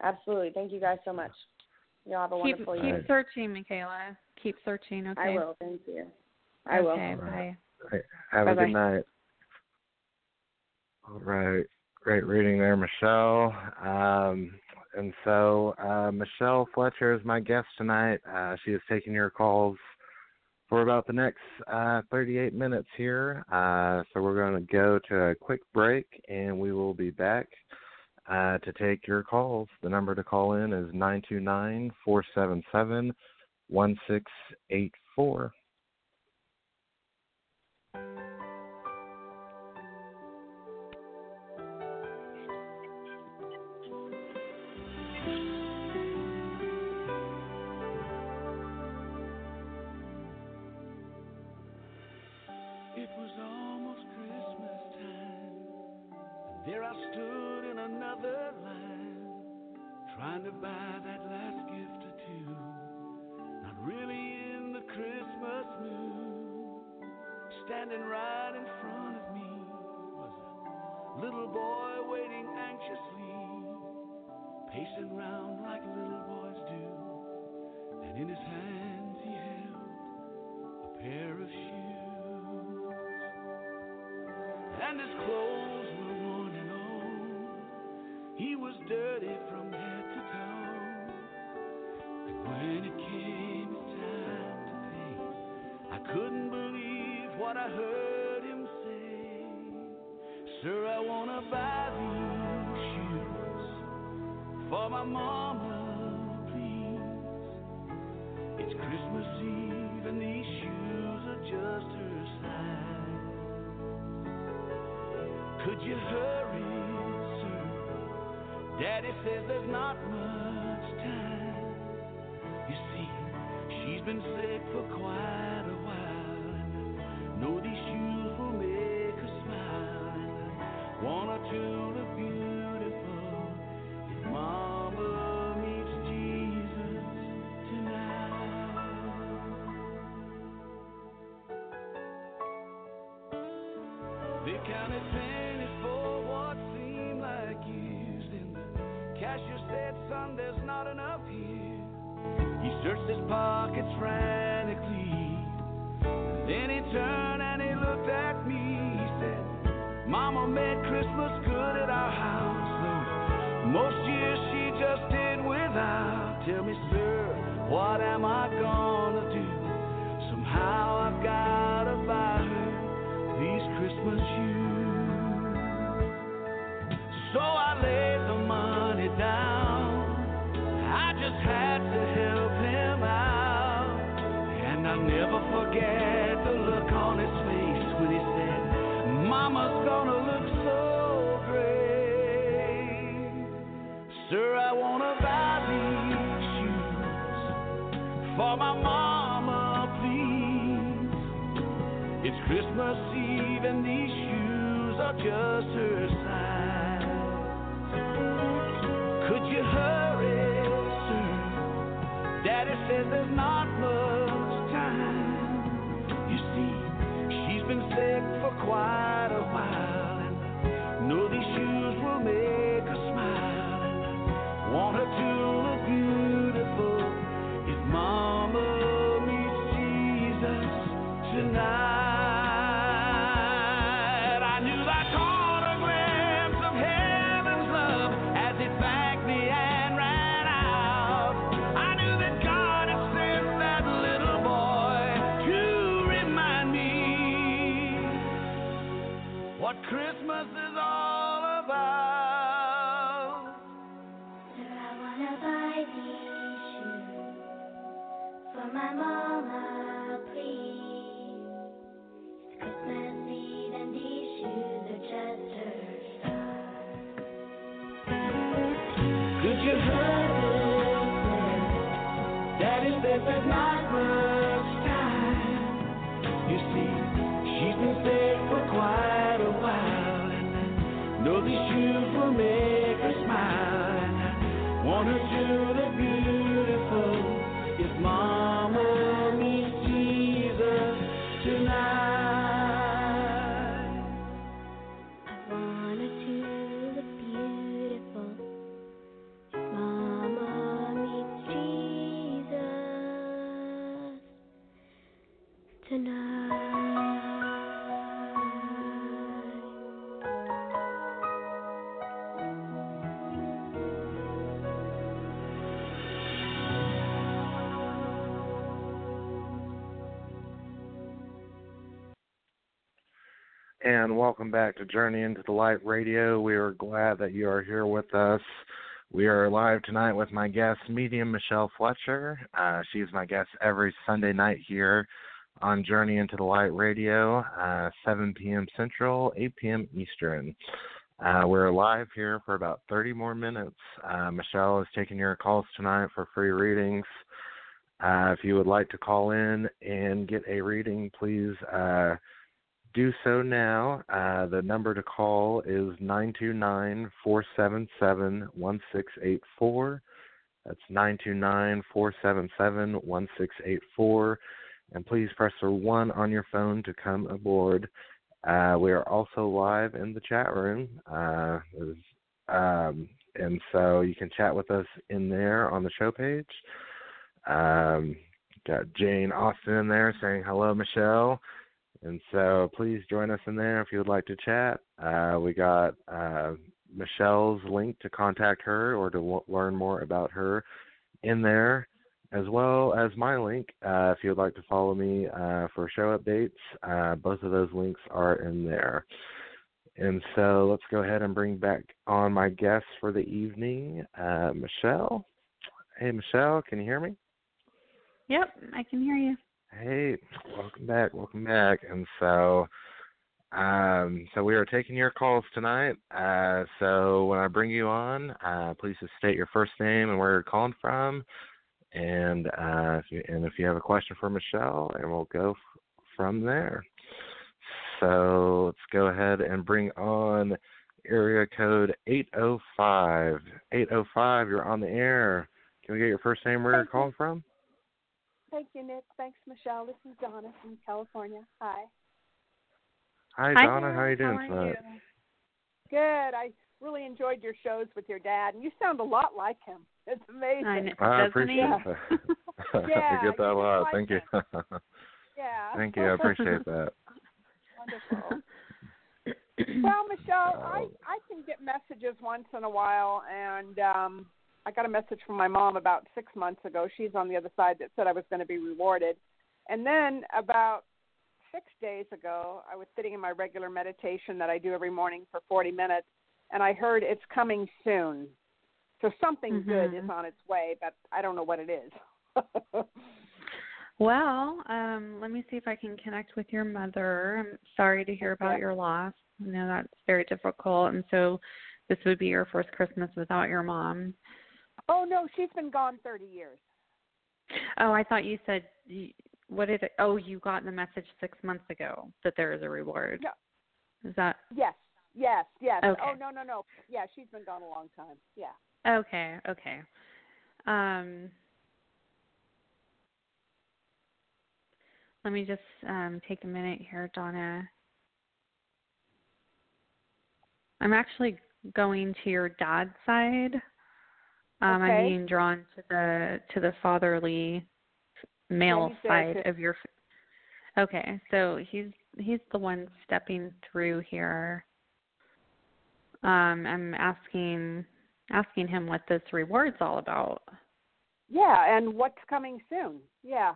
Absolutely. Thank you guys so much. Y'all have a wonderful keep, evening. Keep searching, Michaela. Keep searching, okay? I will. Thank you. I will. Okay, right. Bye. Have Bye-bye. a good night. All right. Great reading there, Michelle. Um, and so uh, Michelle Fletcher is my guest tonight. Uh, she is taking your calls for about the next uh, thirty-eight minutes here. Uh, so we're going to go to a quick break, and we will be back Uh, to take your calls. The number to call in is nine two nine, four seven seven, one six eight four. It was almost Christmas time. There I stood in another line, trying to buy that last gift or two, not really in the Christmas mood. Standing right in front of me was a little boy waiting anxiously, pacing round like little boys do, and in his hands he held a pair of shoes, and his clothes were worn and old. He was dirty from head to toe. And when it came time to pay, I couldn't believe what I heard him say. Sir, I wanna buy these shoes for my mama, please. It's Christmas Eve and these shoes are just her size. Could you hurry? Daddy says there's not much time. You see, she's been sick for quite a while, and I know these shoes will make her smile, and I want her to look beautiful if Mama meets Jesus tonight. They counted pennies for what seemed like years. Cashier said, son, there's not enough here. He searched his pockets frantically, and then he turned and he looked at me. He said, Mama made Christmas good at our house, though most years she just did without. Tell me, sir, what am I gonna do? Somehow I've gotta buy her these Christmas shoes. So I laid the money down, I just had to help him out, and I'll never forget the look on his face when he said, Mama's gonna look so great. Sir, I wanna buy these shoes for my mama, please. It's Christmas Eve and these shoes are just her size. Could you hurry, sir? Daddy says there's not much time. You see, she's been sick for quite a while, and I know these shoes will make her smile, and I want her to look beautiful if Mama meets Jesus tonight. what Christmas is all about. Do I wanna buy these shoes for my mama, please? It's Christmas Eve and these shoes are just her style. Could you hurt this? Daddy says there's not much time. You see, she's been sick for quite know these shoes will make her smile. Want her to look beautiful. If Mama meets Jesus tonight, I want her to look beautiful. If Mama meets Jesus tonight. And welcome back to Journey into the Light Radio. We are glad that you are here with us. We are live tonight with my guest, medium Michelle Fletcher. Uh, she's my guest every Sunday night here on Journey into the Light Radio, uh, seven p.m. Central, eight p.m. Eastern. Uh, we're live here for about thirty more minutes. Uh, Michelle is taking your calls tonight for free readings. Uh, if you would like to call in and get a reading, please uh do so now. Uh, the number to call is nine two nine, four seven seven, one six eight four. That's nine two nine, four seven seven, one six eight four. And please press the one on your phone to come aboard. Uh, we are also live in the chat room. Uh, um, and so you can chat with us in there on the show page. Um, got Jane Austin in there saying, hello, Michelle. And so please join us in there if you would like to chat. Uh, we got uh, Michelle's link to contact her or to w- learn more about her in there, as well as my link uh, if you would like to follow me uh, for show updates. Uh, both of those links are in there. And so let's go ahead and bring back on my guest for the evening, uh, Michelle. Hey, Michelle, can you hear me? Yep, I can hear you. Hey, welcome back, welcome back. And so um, so we are taking your calls tonight. Uh, so when I bring you on, uh, please just state your first name and where you're calling from. And, uh, if you, and if you have a question for Michelle, and we'll go f- from there. So let's go ahead and bring on area code eight oh five. eight oh five, you're on the air. Can we get your first name, where you're calling from? Thank you, Nick. Thanks, Michelle. This is Donna from California. Hi. Hi, Hi Donna. Donna. How are you doing tonight? Good. I really enjoyed your shows with your dad, and you sound a lot like him. It's amazing. I, I appreciate that. Yeah, I get that a lot. Like Thank him. you. Yeah. Thank you. I appreciate that. Wonderful. Well, Michelle, oh. I, I can get messages once in a while, and um I got a message from my mom about six months ago. She's on the other side that said I was going to be rewarded. And then about six days ago, I was sitting in my regular meditation that I do every morning for forty minutes, and I heard it's coming soon. So something mm-hmm. good is on its way, but I don't know what it is. Well, um, let me see if I can connect with your mother. I'm sorry to hear about your loss. I know that's very difficult, and so this would be your first Christmas without your mom. Oh, no, she's been gone thirty years. Oh, I thought you said, what did it, oh, you got the message six months ago that there is a reward. No. Is that? Yes, yes, yes. Okay. Oh, no, no, no. Yeah, she's been gone a long time. Yeah. Okay, okay. Um, let me just um, take a minute here, Donna. I'm actually going to your dad's side. Um, okay. I'm being drawn to the to the fatherly male side of your. Okay, so he's he's the one stepping through here. Um, I'm asking asking him what this reward's all about. Yeah, and what's coming soon? Yeah.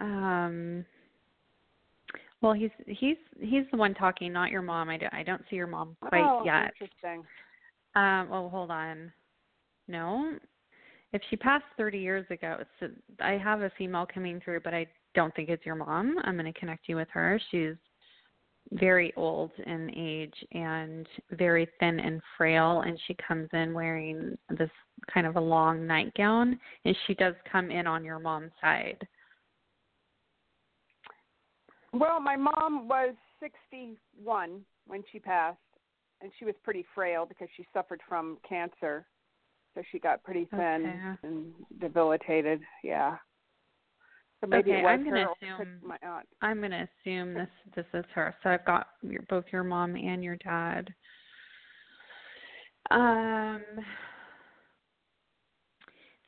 Um, well, he's he's he's the one talking, not your mom. I don't, I don't see your mom quite oh, yet. Interesting. Um, well, hold on. No, if she passed thirty years ago, so I have a female coming through, but I don't think it's your mom. I'm going to connect you with her. She's very old in age and very thin and frail, and she comes in wearing this kind of a long nightgown, and she does come in on your mom's side. Well, my mom was sixty-one when she passed, and she was pretty frail because she suffered from cancer, so she got pretty thin okay. and debilitated. Yeah. So maybe okay, I'm going to assume my aunt. I'm going to assume this this is her. So I've got your, both your mom and your dad. Um,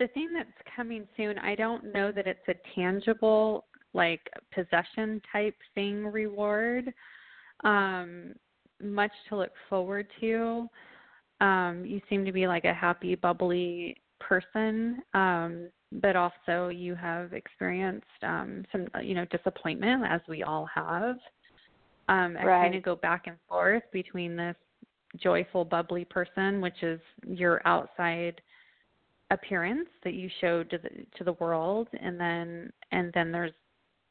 the thing that's coming soon, I don't know that it's a tangible, like possession type thing reward. Um, much to look forward to. Um, you seem to be like a happy, bubbly person. Um, but also you have experienced um, some, you know, disappointment, as we all have. Um, I right. kind of go back and forth between this joyful, bubbly person, which is your outside appearance that you showed to the, to the world. And then, and then there's,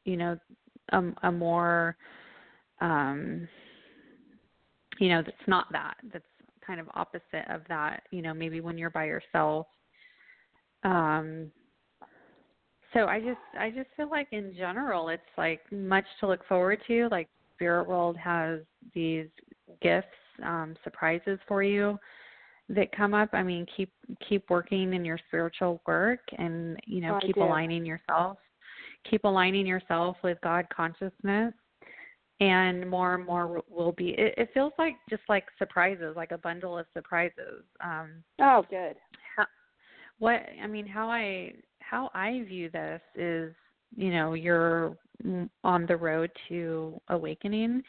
you know, a, a more, um, you know, that's not that, that's kind of opposite of that, you know, maybe when you're by yourself. Um, So I just I just feel like in general it's like much to look forward to. Like Spirit World has these gifts, um, surprises for you that come up. I mean, keep keep working in your spiritual work, and you know oh, keep aligning yourself, keep aligning yourself with God consciousness, and more and more will be. It, it feels like just like surprises, like a bundle of surprises. Um, oh, good. How, what I mean, how I. How I view this is, you know, you're on the road to awakening,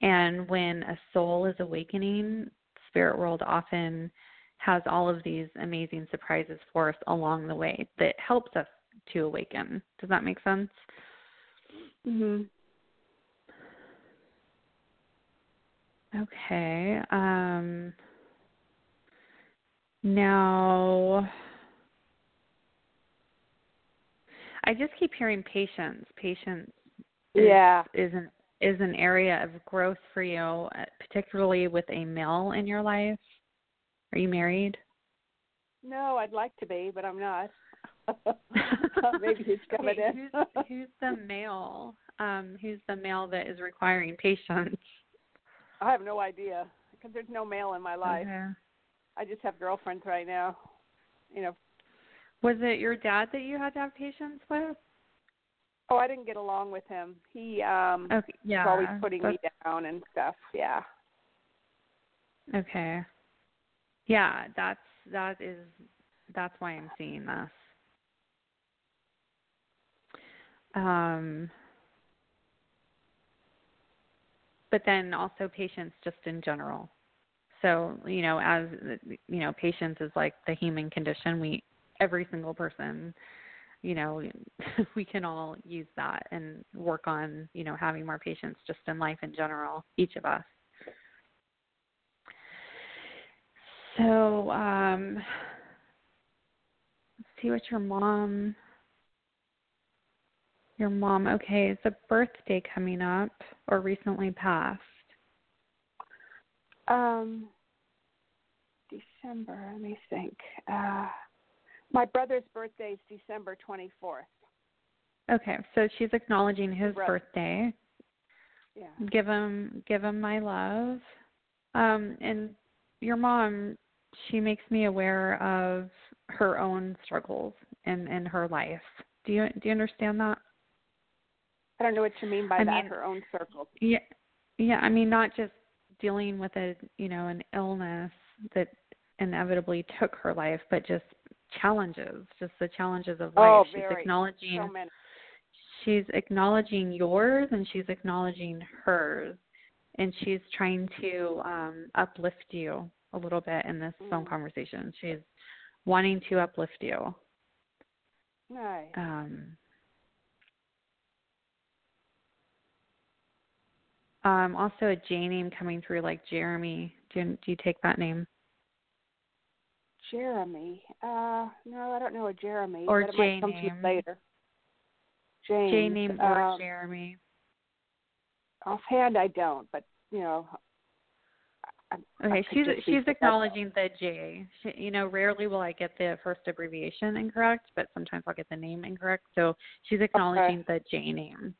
and when a soul is awakening, Spirit World often has all of these amazing surprises for us along the way that helps us to awaken. Does that make sense? Mm-hmm. Okay. Um, now... I just keep hearing patience. Patience is, yeah. is an is an area of growth for you, particularly with a male in your life. Are you married? No, I'd like to be, but I'm not. Maybe he's coming Wait, in. who's, who's the male? Um, who's the male that is requiring patience? I have no idea because there's no male in my life. Okay. I just have girlfriends right now. You know. Was it your dad that you had to have patience with? Oh, I didn't get along with him. He um, okay. yeah. was always putting That's... me down and stuff. Yeah. Okay. Yeah, that's that is that's why I'm seeing this. Um, but then also patience just in general. So, you know, as you know, patience is like the human condition. We Every single person, you know, we can all use that and work on, you know, having more patience just in life in general, each of us. So um, let's see what your mom, your mom, okay, it's a birthday coming up or recently passed. Um, December, let me think. Uh My brother's birthday is December twenty-fourth. Okay, so she's acknowledging his Brother. birthday. Yeah. Give him, give him my love. Um, and your mom, she makes me aware of her own struggles in, in her life. Do you do you understand that? I don't know what you mean by I that. Mean, her own circles. Yeah, yeah. I mean, not just dealing with a you know an illness that inevitably took her life, but just challenges, just the challenges of life. Oh, she's acknowledging so she's acknowledging yours, and she's acknowledging hers, and she's trying to um, uplift you a little bit in this mm. phone conversation. She's wanting to uplift you. Nice. Um, Um, also a J name coming through, like Jeremy. Do you, do you take that name? Jeremy. Uh, no, I don't know a Jeremy. Or but it J might come name. To later. James, J name or um, Jeremy. Offhand, I don't, but, you know. I, okay, I she's she's acknowledging the J. She, you know, rarely will I get the first abbreviation incorrect, but sometimes I'll get the name incorrect. So she's acknowledging okay. the J name.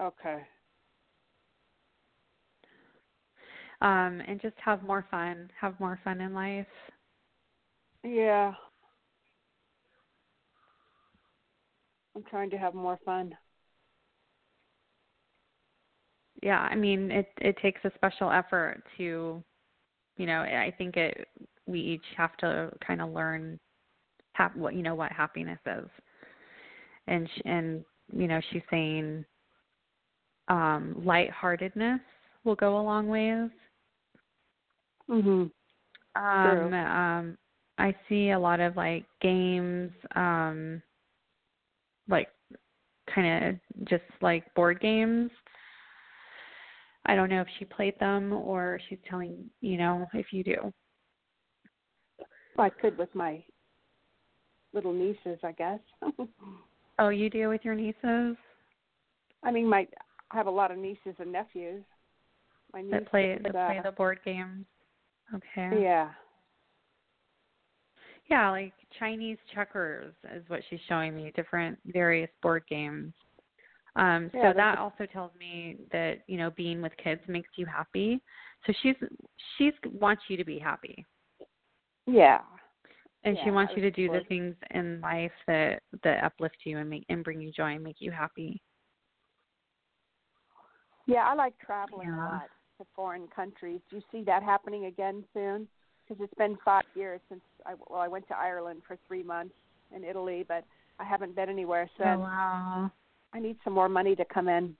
Okay. Um, and just have more fun. Have more fun in life. Yeah. I'm trying to have more fun. Yeah, I mean, it, it takes a special effort to, you know, I think it. we each have to kind of learn hap, what, you know, what happiness is. And, and you know, she's saying um, lightheartedness will go a long ways. Mhm. Um, um, I see a lot of like games, um, like kind of just like board games. I don't know if she played them or she's telling, you know, if you do. Well, I could with my little nieces, I guess. Oh, you do with your nieces? I mean, my I have a lot of nieces and nephews. My nieces that play, that play the board games. Okay. Yeah. Yeah, like Chinese checkers is what she's showing me, different various board games. Um, so yeah, that also tells me that, you know, being with kids makes you happy. So she's she's wants you to be happy. Yeah. And yeah, she wants you to do the things in life that, that uplift you and make and bring you joy and make you happy. Yeah, I like traveling yeah. a lot to foreign countries. Do you see that happening again soon? Because it's been five years since I well, I went to Ireland for three months and Italy, but I haven't been anywhere since. Oh, wow. I need some more money to come in.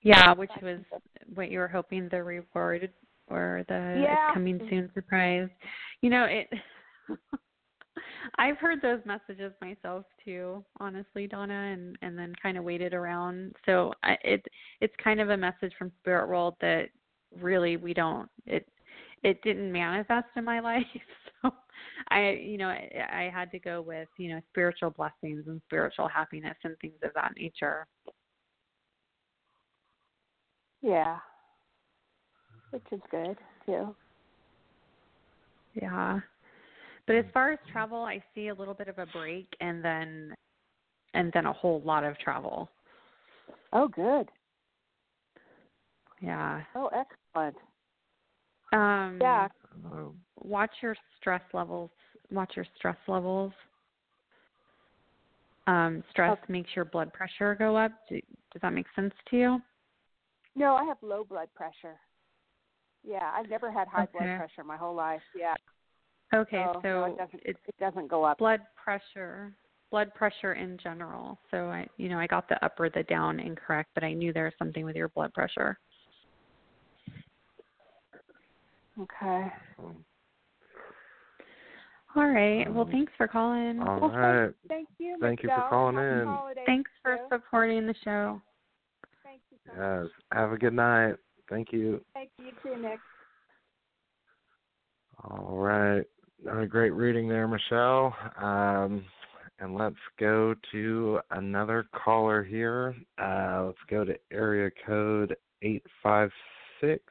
Yeah, which was what you were hoping the reward or the yeah. coming soon surprise. You know, it. I've heard those messages myself too, honestly, Donna, and, and then kind of waited around. So I, it it's kind of a message from Spirit World that really we don't it it didn't manifest in my life. So I, you know, I, I had to go with, you know, spiritual blessings and spiritual happiness and things of that nature. Yeah. Which is good too. Yeah. But as far as travel, I see a little bit of a break and then and then a whole lot of travel. Oh, good. Yeah. Oh, excellent. Um, yeah. Watch your stress levels. Watch your stress levels. Um, stress okay. makes your blood pressure go up. Do, does that make sense to you? No, I have low blood pressure. Yeah, I've never had high okay. blood pressure my whole life. Yeah. Okay, oh, so no, it, doesn't, it, it doesn't go up. Blood pressure, blood pressure in general. So I, you know, I got the up or the down incorrect, but I knew there was something with your blood pressure. Okay. All right. Well, thanks for calling. All well, right. Thank you. Thank Michelle. you for calling Happy in. Holidays, thanks for too. supporting the show. Thank you. So yes. Much. Have a good night. Thank you. Thank you too, Nick. All right. A great reading there, Michelle. Um, and let's go to another caller here. Uh, let's go to area code eight five six.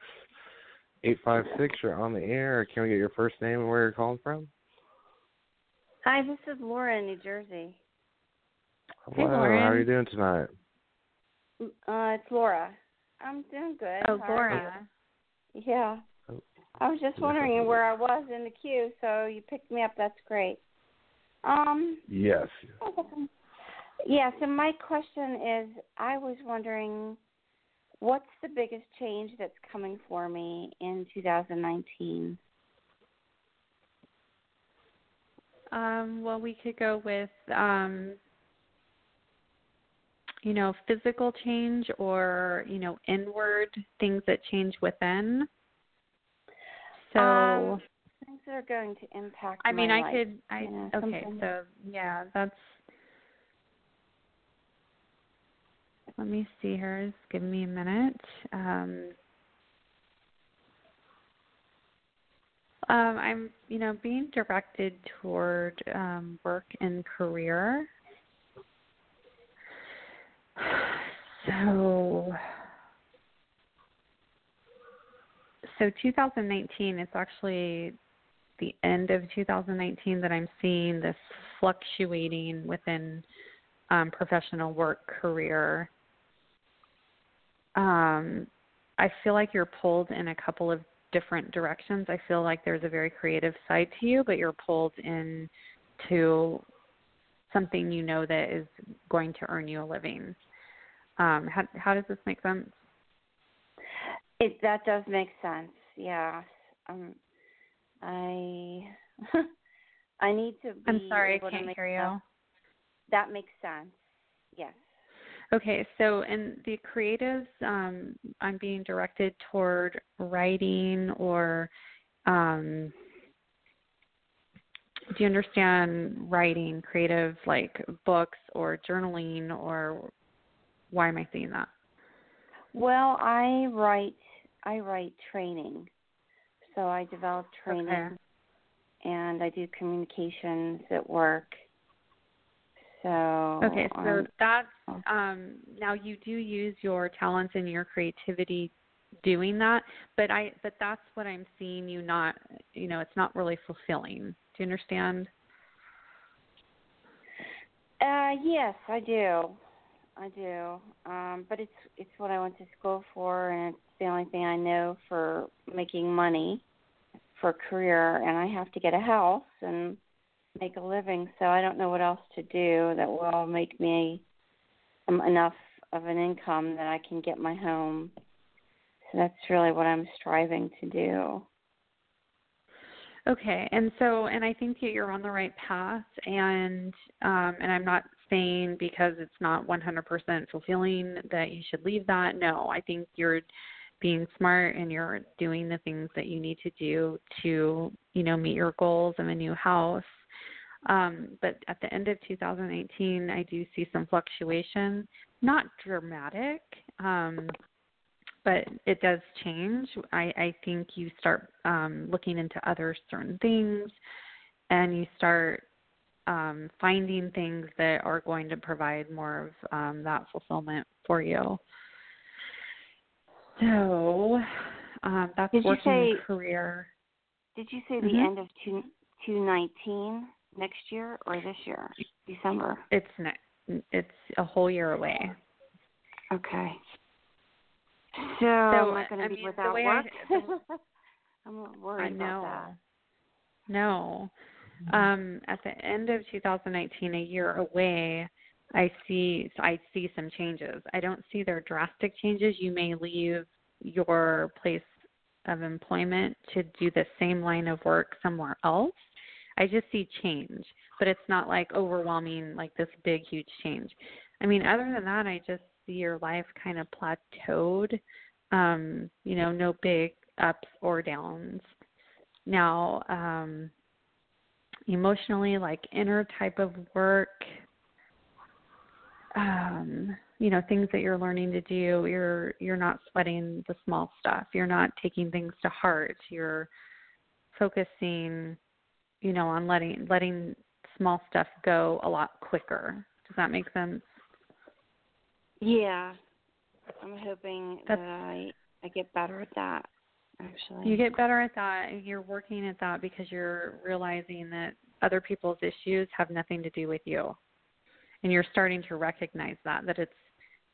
eight five six, you're on the air. Can we get your first name and where you're calling from? Hi, this is Laura in New Jersey. Hello, hey, Lauren. How are you doing tonight? Uh, it's Laura. I'm doing good. Oh, how Laura. Yeah. I was just wondering where I was in the queue, so you picked me up. That's great. Um, yes. Yeah, so my question is, I was wondering, what's the biggest change that's coming for me in two thousand nineteen? Um, well, we could go with, um, you know, physical change or, you know, inward things that change within. So um, things that are going to impact. I mean, my I life, could. I you know, okay. Something. So yeah, that's Let me see hers. Give me a minute. Um, um, I'm, you know, being directed toward um, work and career. So, so two thousand nineteen, it's actually the end of two thousand nineteen that I'm seeing this fluctuating within um, professional work career. Um, I feel like you're pulled in a couple of different directions. I feel like there's a very creative side to you, but you're pulled in to something you know that is going to earn you a living. Um, how, how does this make sense? It, that does make sense. Yeah. Um, I, I need to be I'm sorry, I can't hear you. That makes sense. Yes. Okay. So in the creatives, um, I'm being directed toward writing or, um, do you understand writing, creative, like books or journaling, or why am I seeing that? Well, I write I write training. So I develop training, okay, and I do communications at work. So Okay, so um, that's um, now you do use your talents and your creativity doing that, but I but that's what I'm seeing you not, you know, it's not really fulfilling. Do you understand? Uh, yes, I do. I do, um, but it's it's what I went to school for, and it's the only thing I know for making money for a career, and I have to get a house and make a living, so I don't know what else to do that will make me enough of an income that I can get my home. So that's really what I'm striving to do. Okay, and so, and I think that you're on the right path, and um, and I'm not saying because it's not one hundred percent fulfilling that you should leave that. No, I think you're being smart and you're doing the things that you need to do to, you know, meet your goals of a new house. Um, but at the end of two thousand eighteen, I do see some fluctuation, not dramatic, um, but it does change. I, I think you start um, looking into other certain things, and you start um, finding things that are going to provide more of um, that fulfillment for you. So um, that's working career. Did you say the mm-hmm. end of two, two nineteen next year or this year, December? It's ne- It's a whole year away. Okay. So, so am I going to be mean, without work? I, the, I'm worried I know. about that. No. Mm-hmm. Um, at the end of two thousand nineteen, a year away, I see I see some changes. I don't see their drastic changes. You may leave your place of employment to do the same line of work somewhere else. I just see change, but it's not like overwhelming, like this big, huge change. I mean, other than that, I just see your life kind of plateaued, um, you know, no big ups or downs. Now, um, emotionally, like inner type of work, um, you know, things that you're learning to do, you're, you're not sweating the small stuff. You're not taking things to heart. You're focusing, you know, on letting, letting small stuff go a lot quicker. Does that make sense? Yeah, I'm hoping That's, that I, I get better at that, actually. You get better at that, and you're working at that because you're realizing that other people's issues have nothing to do with you. And you're starting to recognize that, that it's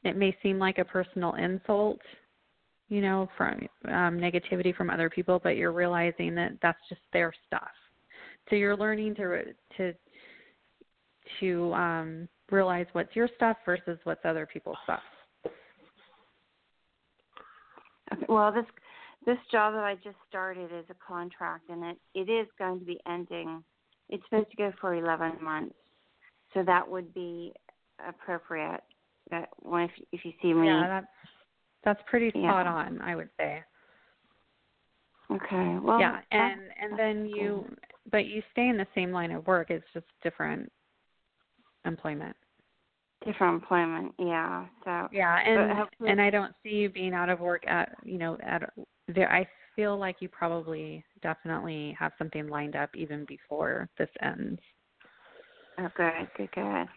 it may seem like a personal insult, you know, from um, negativity from other people, but you're realizing that that's just their stuff. So you're learning to to to um realize what's your stuff versus what's other people's stuff. Okay. Well, this this job that I just started is a contract, and it, it is going to be ending. It's supposed to go for eleven months, so that would be appropriate. That if if you see me, yeah, that's that's pretty spot yeah. on, I would say. Okay. Well, yeah, and and then you, cool. but you stay in the same line of work. It's just different employment. Different employment, yeah. So yeah, and and I don't see you being out of work at you know at there. I feel like you probably definitely have something lined up even before this ends. Oh, good, good, good. And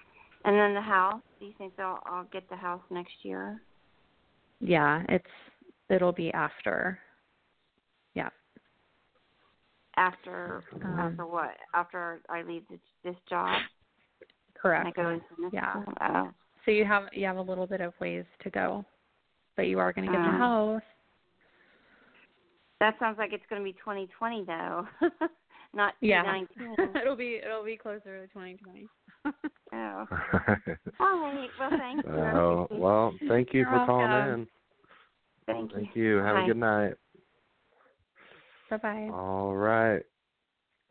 then the house. Do you think they'll all get the house next year? Yeah, it's it'll be after. Yeah. After um, after what? After I leave this, this job. Correct. Yeah. Oh. So you have you have a little bit of ways to go, but you are going to get uh, the house. That sounds like it's going to be twenty twenty though, not twenty nineteen. Yeah. it'll be it'll be closer to twenty twenty. Oh. All right. Well, thank you. Uh, well, thank you You're for welcome. calling in. Thank you. Thank you. Have Bye. a good night. Bye bye. All right.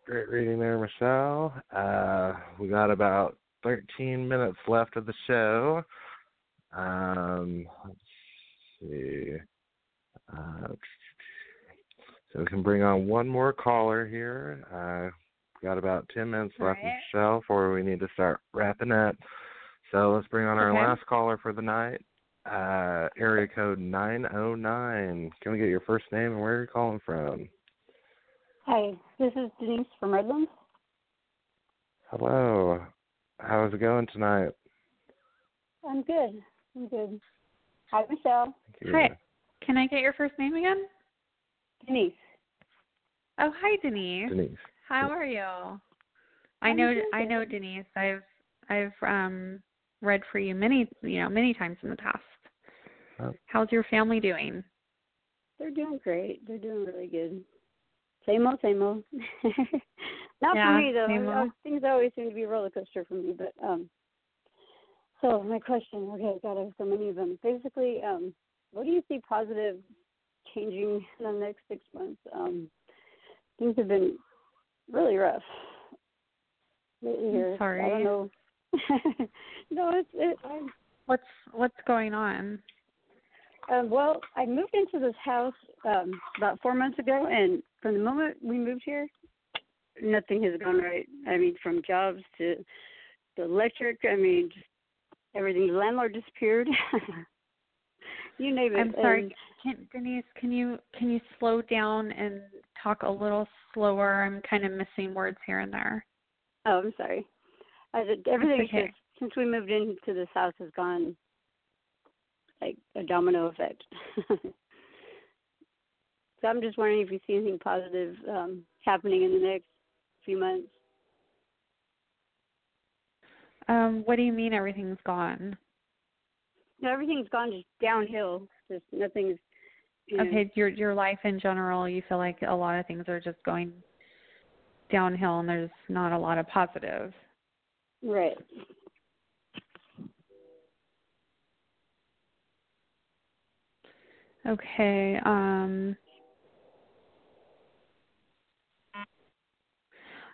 Great reading there, Michelle. Uh, we got about thirteen minutes left of the show. Um, let's see. Uh, so we can bring on one more caller here. Uh, we got about ten minutes left, right. Michelle, before we need to start wrapping up. So let's bring on our okay. last caller for the night. Uh, area code nine oh nine. Can we get your first name and where you're calling from? Hi, this is Denise from Redlands. Hello. How's it going tonight? I'm good. I'm good. Hi, Michelle. Hi. Can I get your first name again? Denise. Oh, hi, Denise. Denise. How are you? I'm I know. Good. I know, Denise. I've I've um, read for you many you know many times in the past. Oh. How's your family doing? They're doing great. They're doing really good. Same old, same old. Not yeah, for me, though. I, things always seem to be a roller coaster for me. But um, so my question, okay, God, I have so many of them. Basically, um, what do you see positive changing in the next six months? Um, things have been really rough lately. Here, sorry. I don't know. no, it's it. I'm, what's what's going on? Um, well, I moved into this house um, about four months ago, and from the moment we moved here, nothing has gone right. I mean, from jobs to the electric, I mean, everything. The landlord disappeared. You name it. I'm sorry, can, Denise, can you can you slow down and talk a little slower? I'm kind of missing words here and there. Oh, I'm sorry. I did, everything okay. since, since we moved into this house has gone like a domino effect. So I'm just wondering if you see anything positive um, happening in the next few months. Um, what do you mean everything's gone? No, everything's gone just downhill. Just nothing's. You know. Okay, your your life in general, you feel like a lot of things are just going downhill, and there's not a lot of positive. Right. Okay. Um,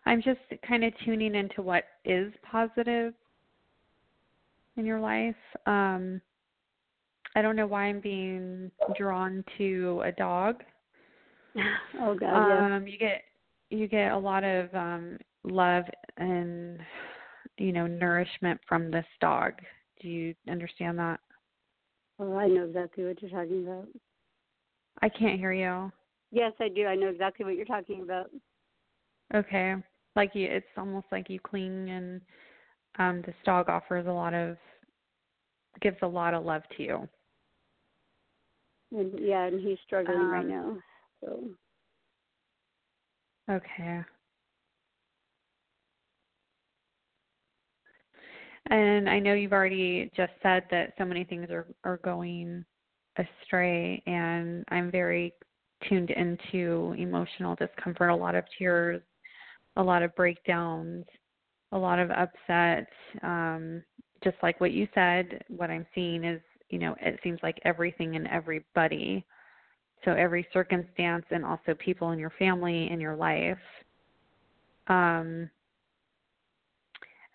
I'm just kind of tuning into what is positive in your life. Um, I don't know why I'm being drawn to a dog. Oh God! Um, yeah. You get you get a lot of um, love and you know nourishment from this dog. Do you understand that? Oh, I know exactly what you're talking about. I can't hear you. Yes, I do. I know exactly what you're talking about. Okay. Like you, it's almost like you cling, and um, this dog offers a lot of, gives a lot of love to you. And, yeah, and he's struggling um, right now. So. Okay. And I know you've already just said that so many things are, are going astray, and I'm very tuned into emotional discomfort, a lot of tears, a lot of breakdowns, a lot of upset. Um, just like what you said, what I'm seeing is, you know, it seems like everything and everybody. So every circumstance and also people in your family, in your life. Um,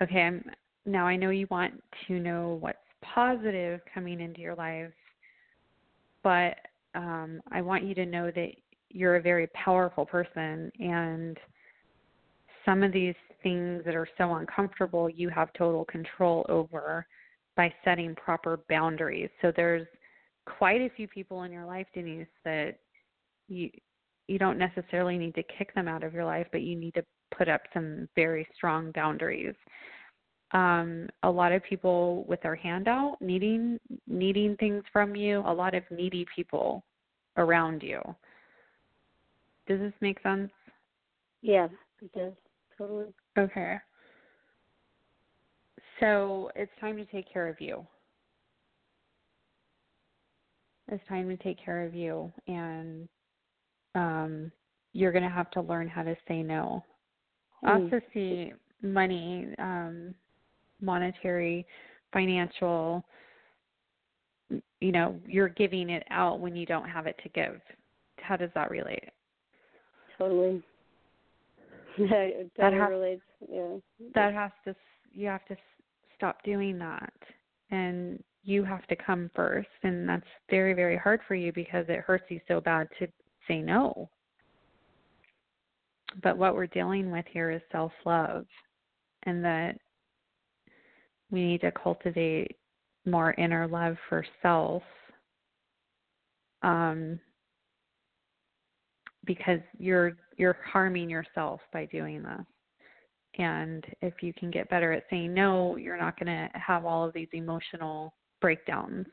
okay, I'm... Now, I know you want to know what's positive coming into your life, but um, I want you to know that you're a very powerful person, and some of these things that are so uncomfortable, you have total control over. by setting proper boundaries. So there's quite a few people in your life, Denise, that you you don't necessarily need to kick them out of your life, but you need to put up some very strong boundaries. Um, a lot of people with their hand out, needing needing things from you, a lot of needy people around you. Does this make sense? Yeah, it does. Totally. Okay. So it's time to take care of you. It's time to take care of you, and um, you're going to have to learn how to say no. Mm. I also see money, um, monetary, financial, you know, you're giving it out when you don't have it to give. How does that relate? Totally. That, that has, relates. Yeah. That has to, you have to stop doing that, and you have to come first, and that's very, very hard for you because it hurts you so bad to say no. But what we're dealing with here is self-love, and that we need to cultivate more inner love for self, um, because you're you're harming yourself by doing this. And if you can get better at saying no, you're not going to have all of these emotional breakdowns.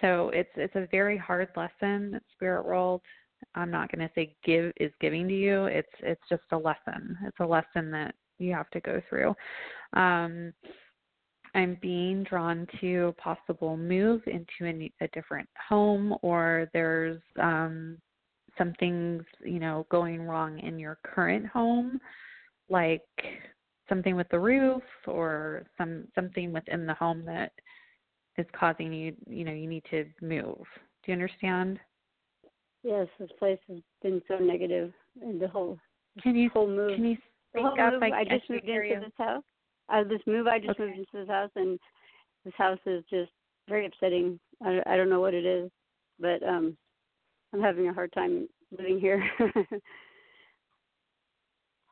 So it's it's a very hard lesson, spirit world. I'm not going to say give is giving to you. It's it's just a lesson. It's a lesson that you have to go through. Um, I'm being drawn to a possible move into a, a different home, or there's um, some things, you know, going wrong in your current home, like something with the roof or some something within the home that is causing you, you know, you need to move. Do you understand? Yes, this place has been so negative. And the whole, can you, whole move. Can you speak up? Move, I, I just I moved into you. this house. Uh, this move, I just okay. moved into this house, and this house is just very upsetting. I, I don't know what it is, but um, I'm having a hard time living here.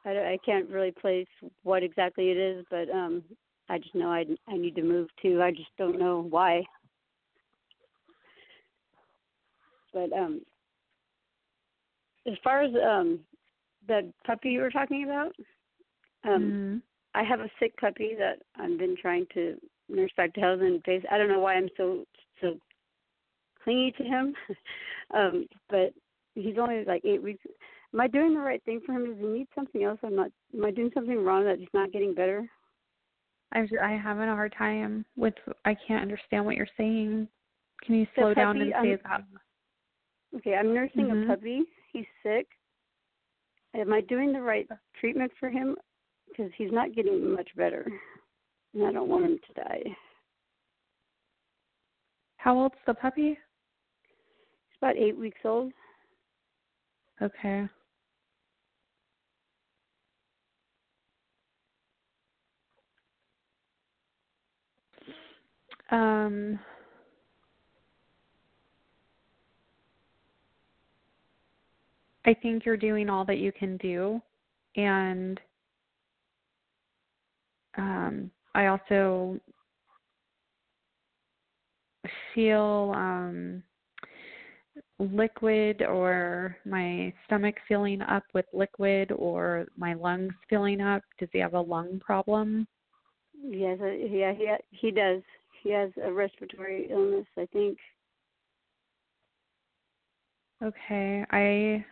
I, I can't really place what exactly it is, but um, I just know I, I need to move, too. I just don't know why. But... um. As far as um, the puppy you were talking about, um, mm-hmm. I have a sick puppy that I've been trying to nurse back to health, and face. I don't know why I'm so so clingy to him, um, but he's only like eight weeks. Am I doing the right thing for him? Does he need something else? I'm not. Am I doing something wrong that he's not getting better? I'm I'm having a hard time with. I can't understand what you're saying. Can you slow the down puppy, and say that? Okay, I'm nursing mm-hmm. a puppy. He's sick. Am I doing the right treatment for him? Because he's not getting much better, and I don't want him to die. How old's the puppy? He's about eight weeks old. Okay. Um... I think you're doing all that you can do, and um, I also feel um, liquid, or my stomach filling up with liquid, or my lungs filling up. Does he have a lung problem? Yes, yeah, he he does. He has a respiratory illness, I think. Okay, I.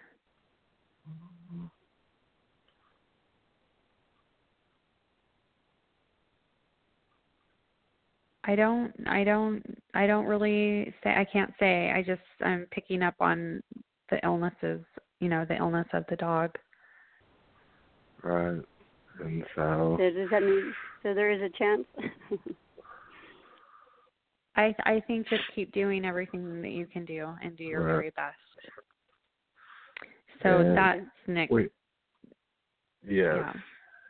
I don't, I don't, I don't really say, I can't say, I just, I'm picking up on the illnesses, you know, the illness of the dog. Right. And so. So does that mean, so there is a chance? I I think just keep doing everything that you can do and do your right. very best. So and that's Nick. We, yeah. yeah.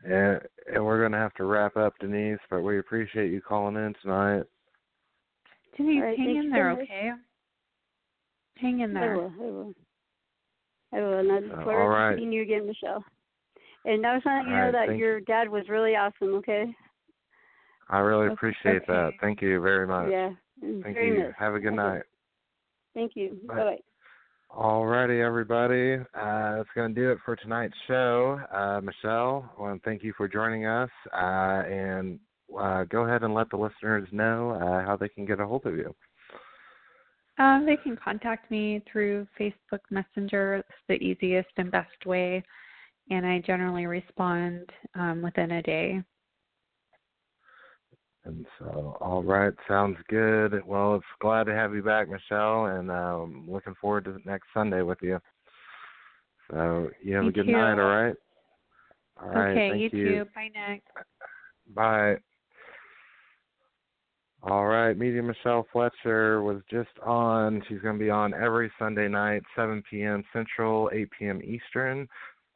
And, and we're going to have to wrap up, Denise, but we appreciate you calling in tonight. Denise, right, hang in there, okay? Hang in there. I will, I will. I will, and I look forward uh, right. to seeing you again, Michelle. And I was trying to let you know right, that your you. dad was really awesome, okay? I really okay. appreciate okay. that. Thank you very much. Yeah. Thank very you. Much. Have a good night. Thank you. Bye. Bye. All righty, everybody. Uh, that's going to do it for tonight's show. Uh, Michelle, I want to thank you for joining us. Uh, and uh, go ahead and let the listeners know uh, how they can get a hold of you. Um, they can contact me through Facebook Messenger. It's the easiest and best way, and I generally respond um, within a day. And so, all right, sounds good. Well, it's glad to have you back, Michelle, and um, looking forward to next Sunday with you. So you have you a good too. night, all right? All right, okay, thank you. you too. Bye, Nick. Bye. All right, Media Michelle Fletcher was just on. She's going to be on every Sunday night, seven p.m. Central, eight p.m. Eastern.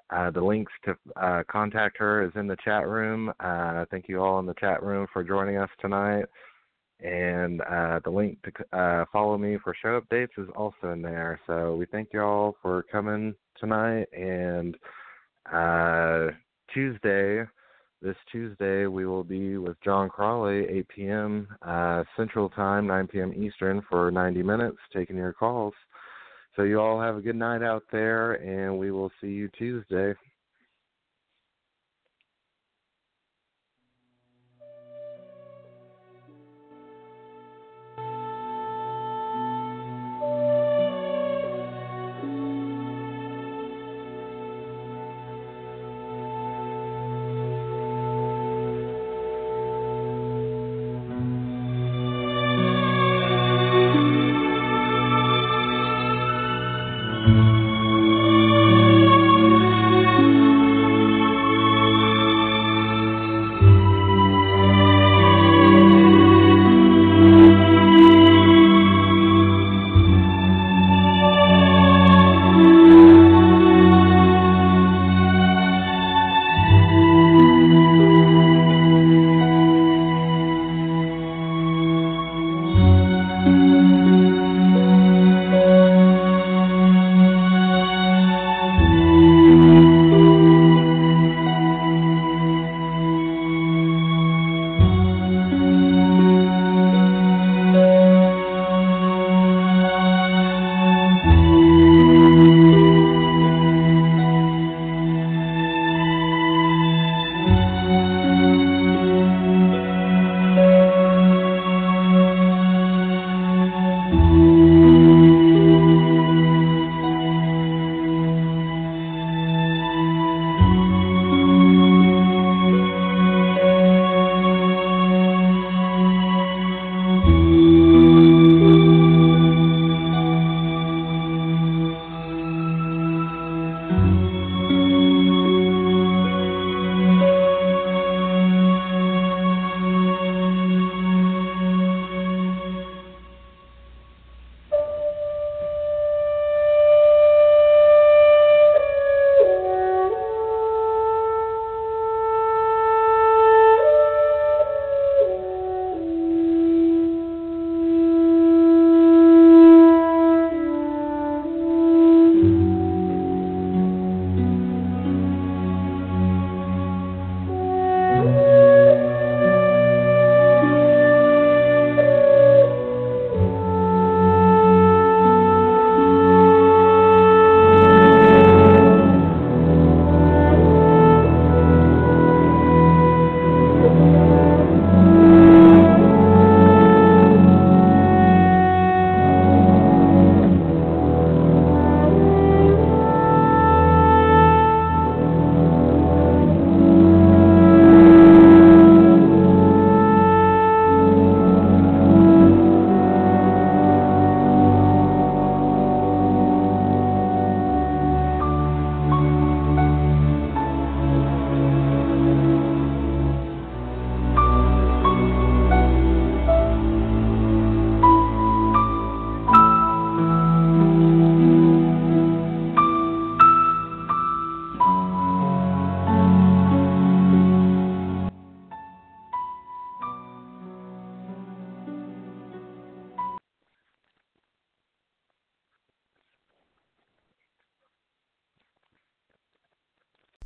Uh, the links to uh, contact her is in the chat room. Uh, thank you all in the chat room for joining us tonight. And uh, the link to uh, follow me for show updates is also in there. So we thank you all for coming tonight. And uh, Tuesday, this Tuesday, we will be with John Crawley, eight p.m. Uh, Central Time, nine p.m. Eastern for ninety minutes, taking your calls. So you all have a good night out there, and we will see you Tuesday.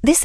This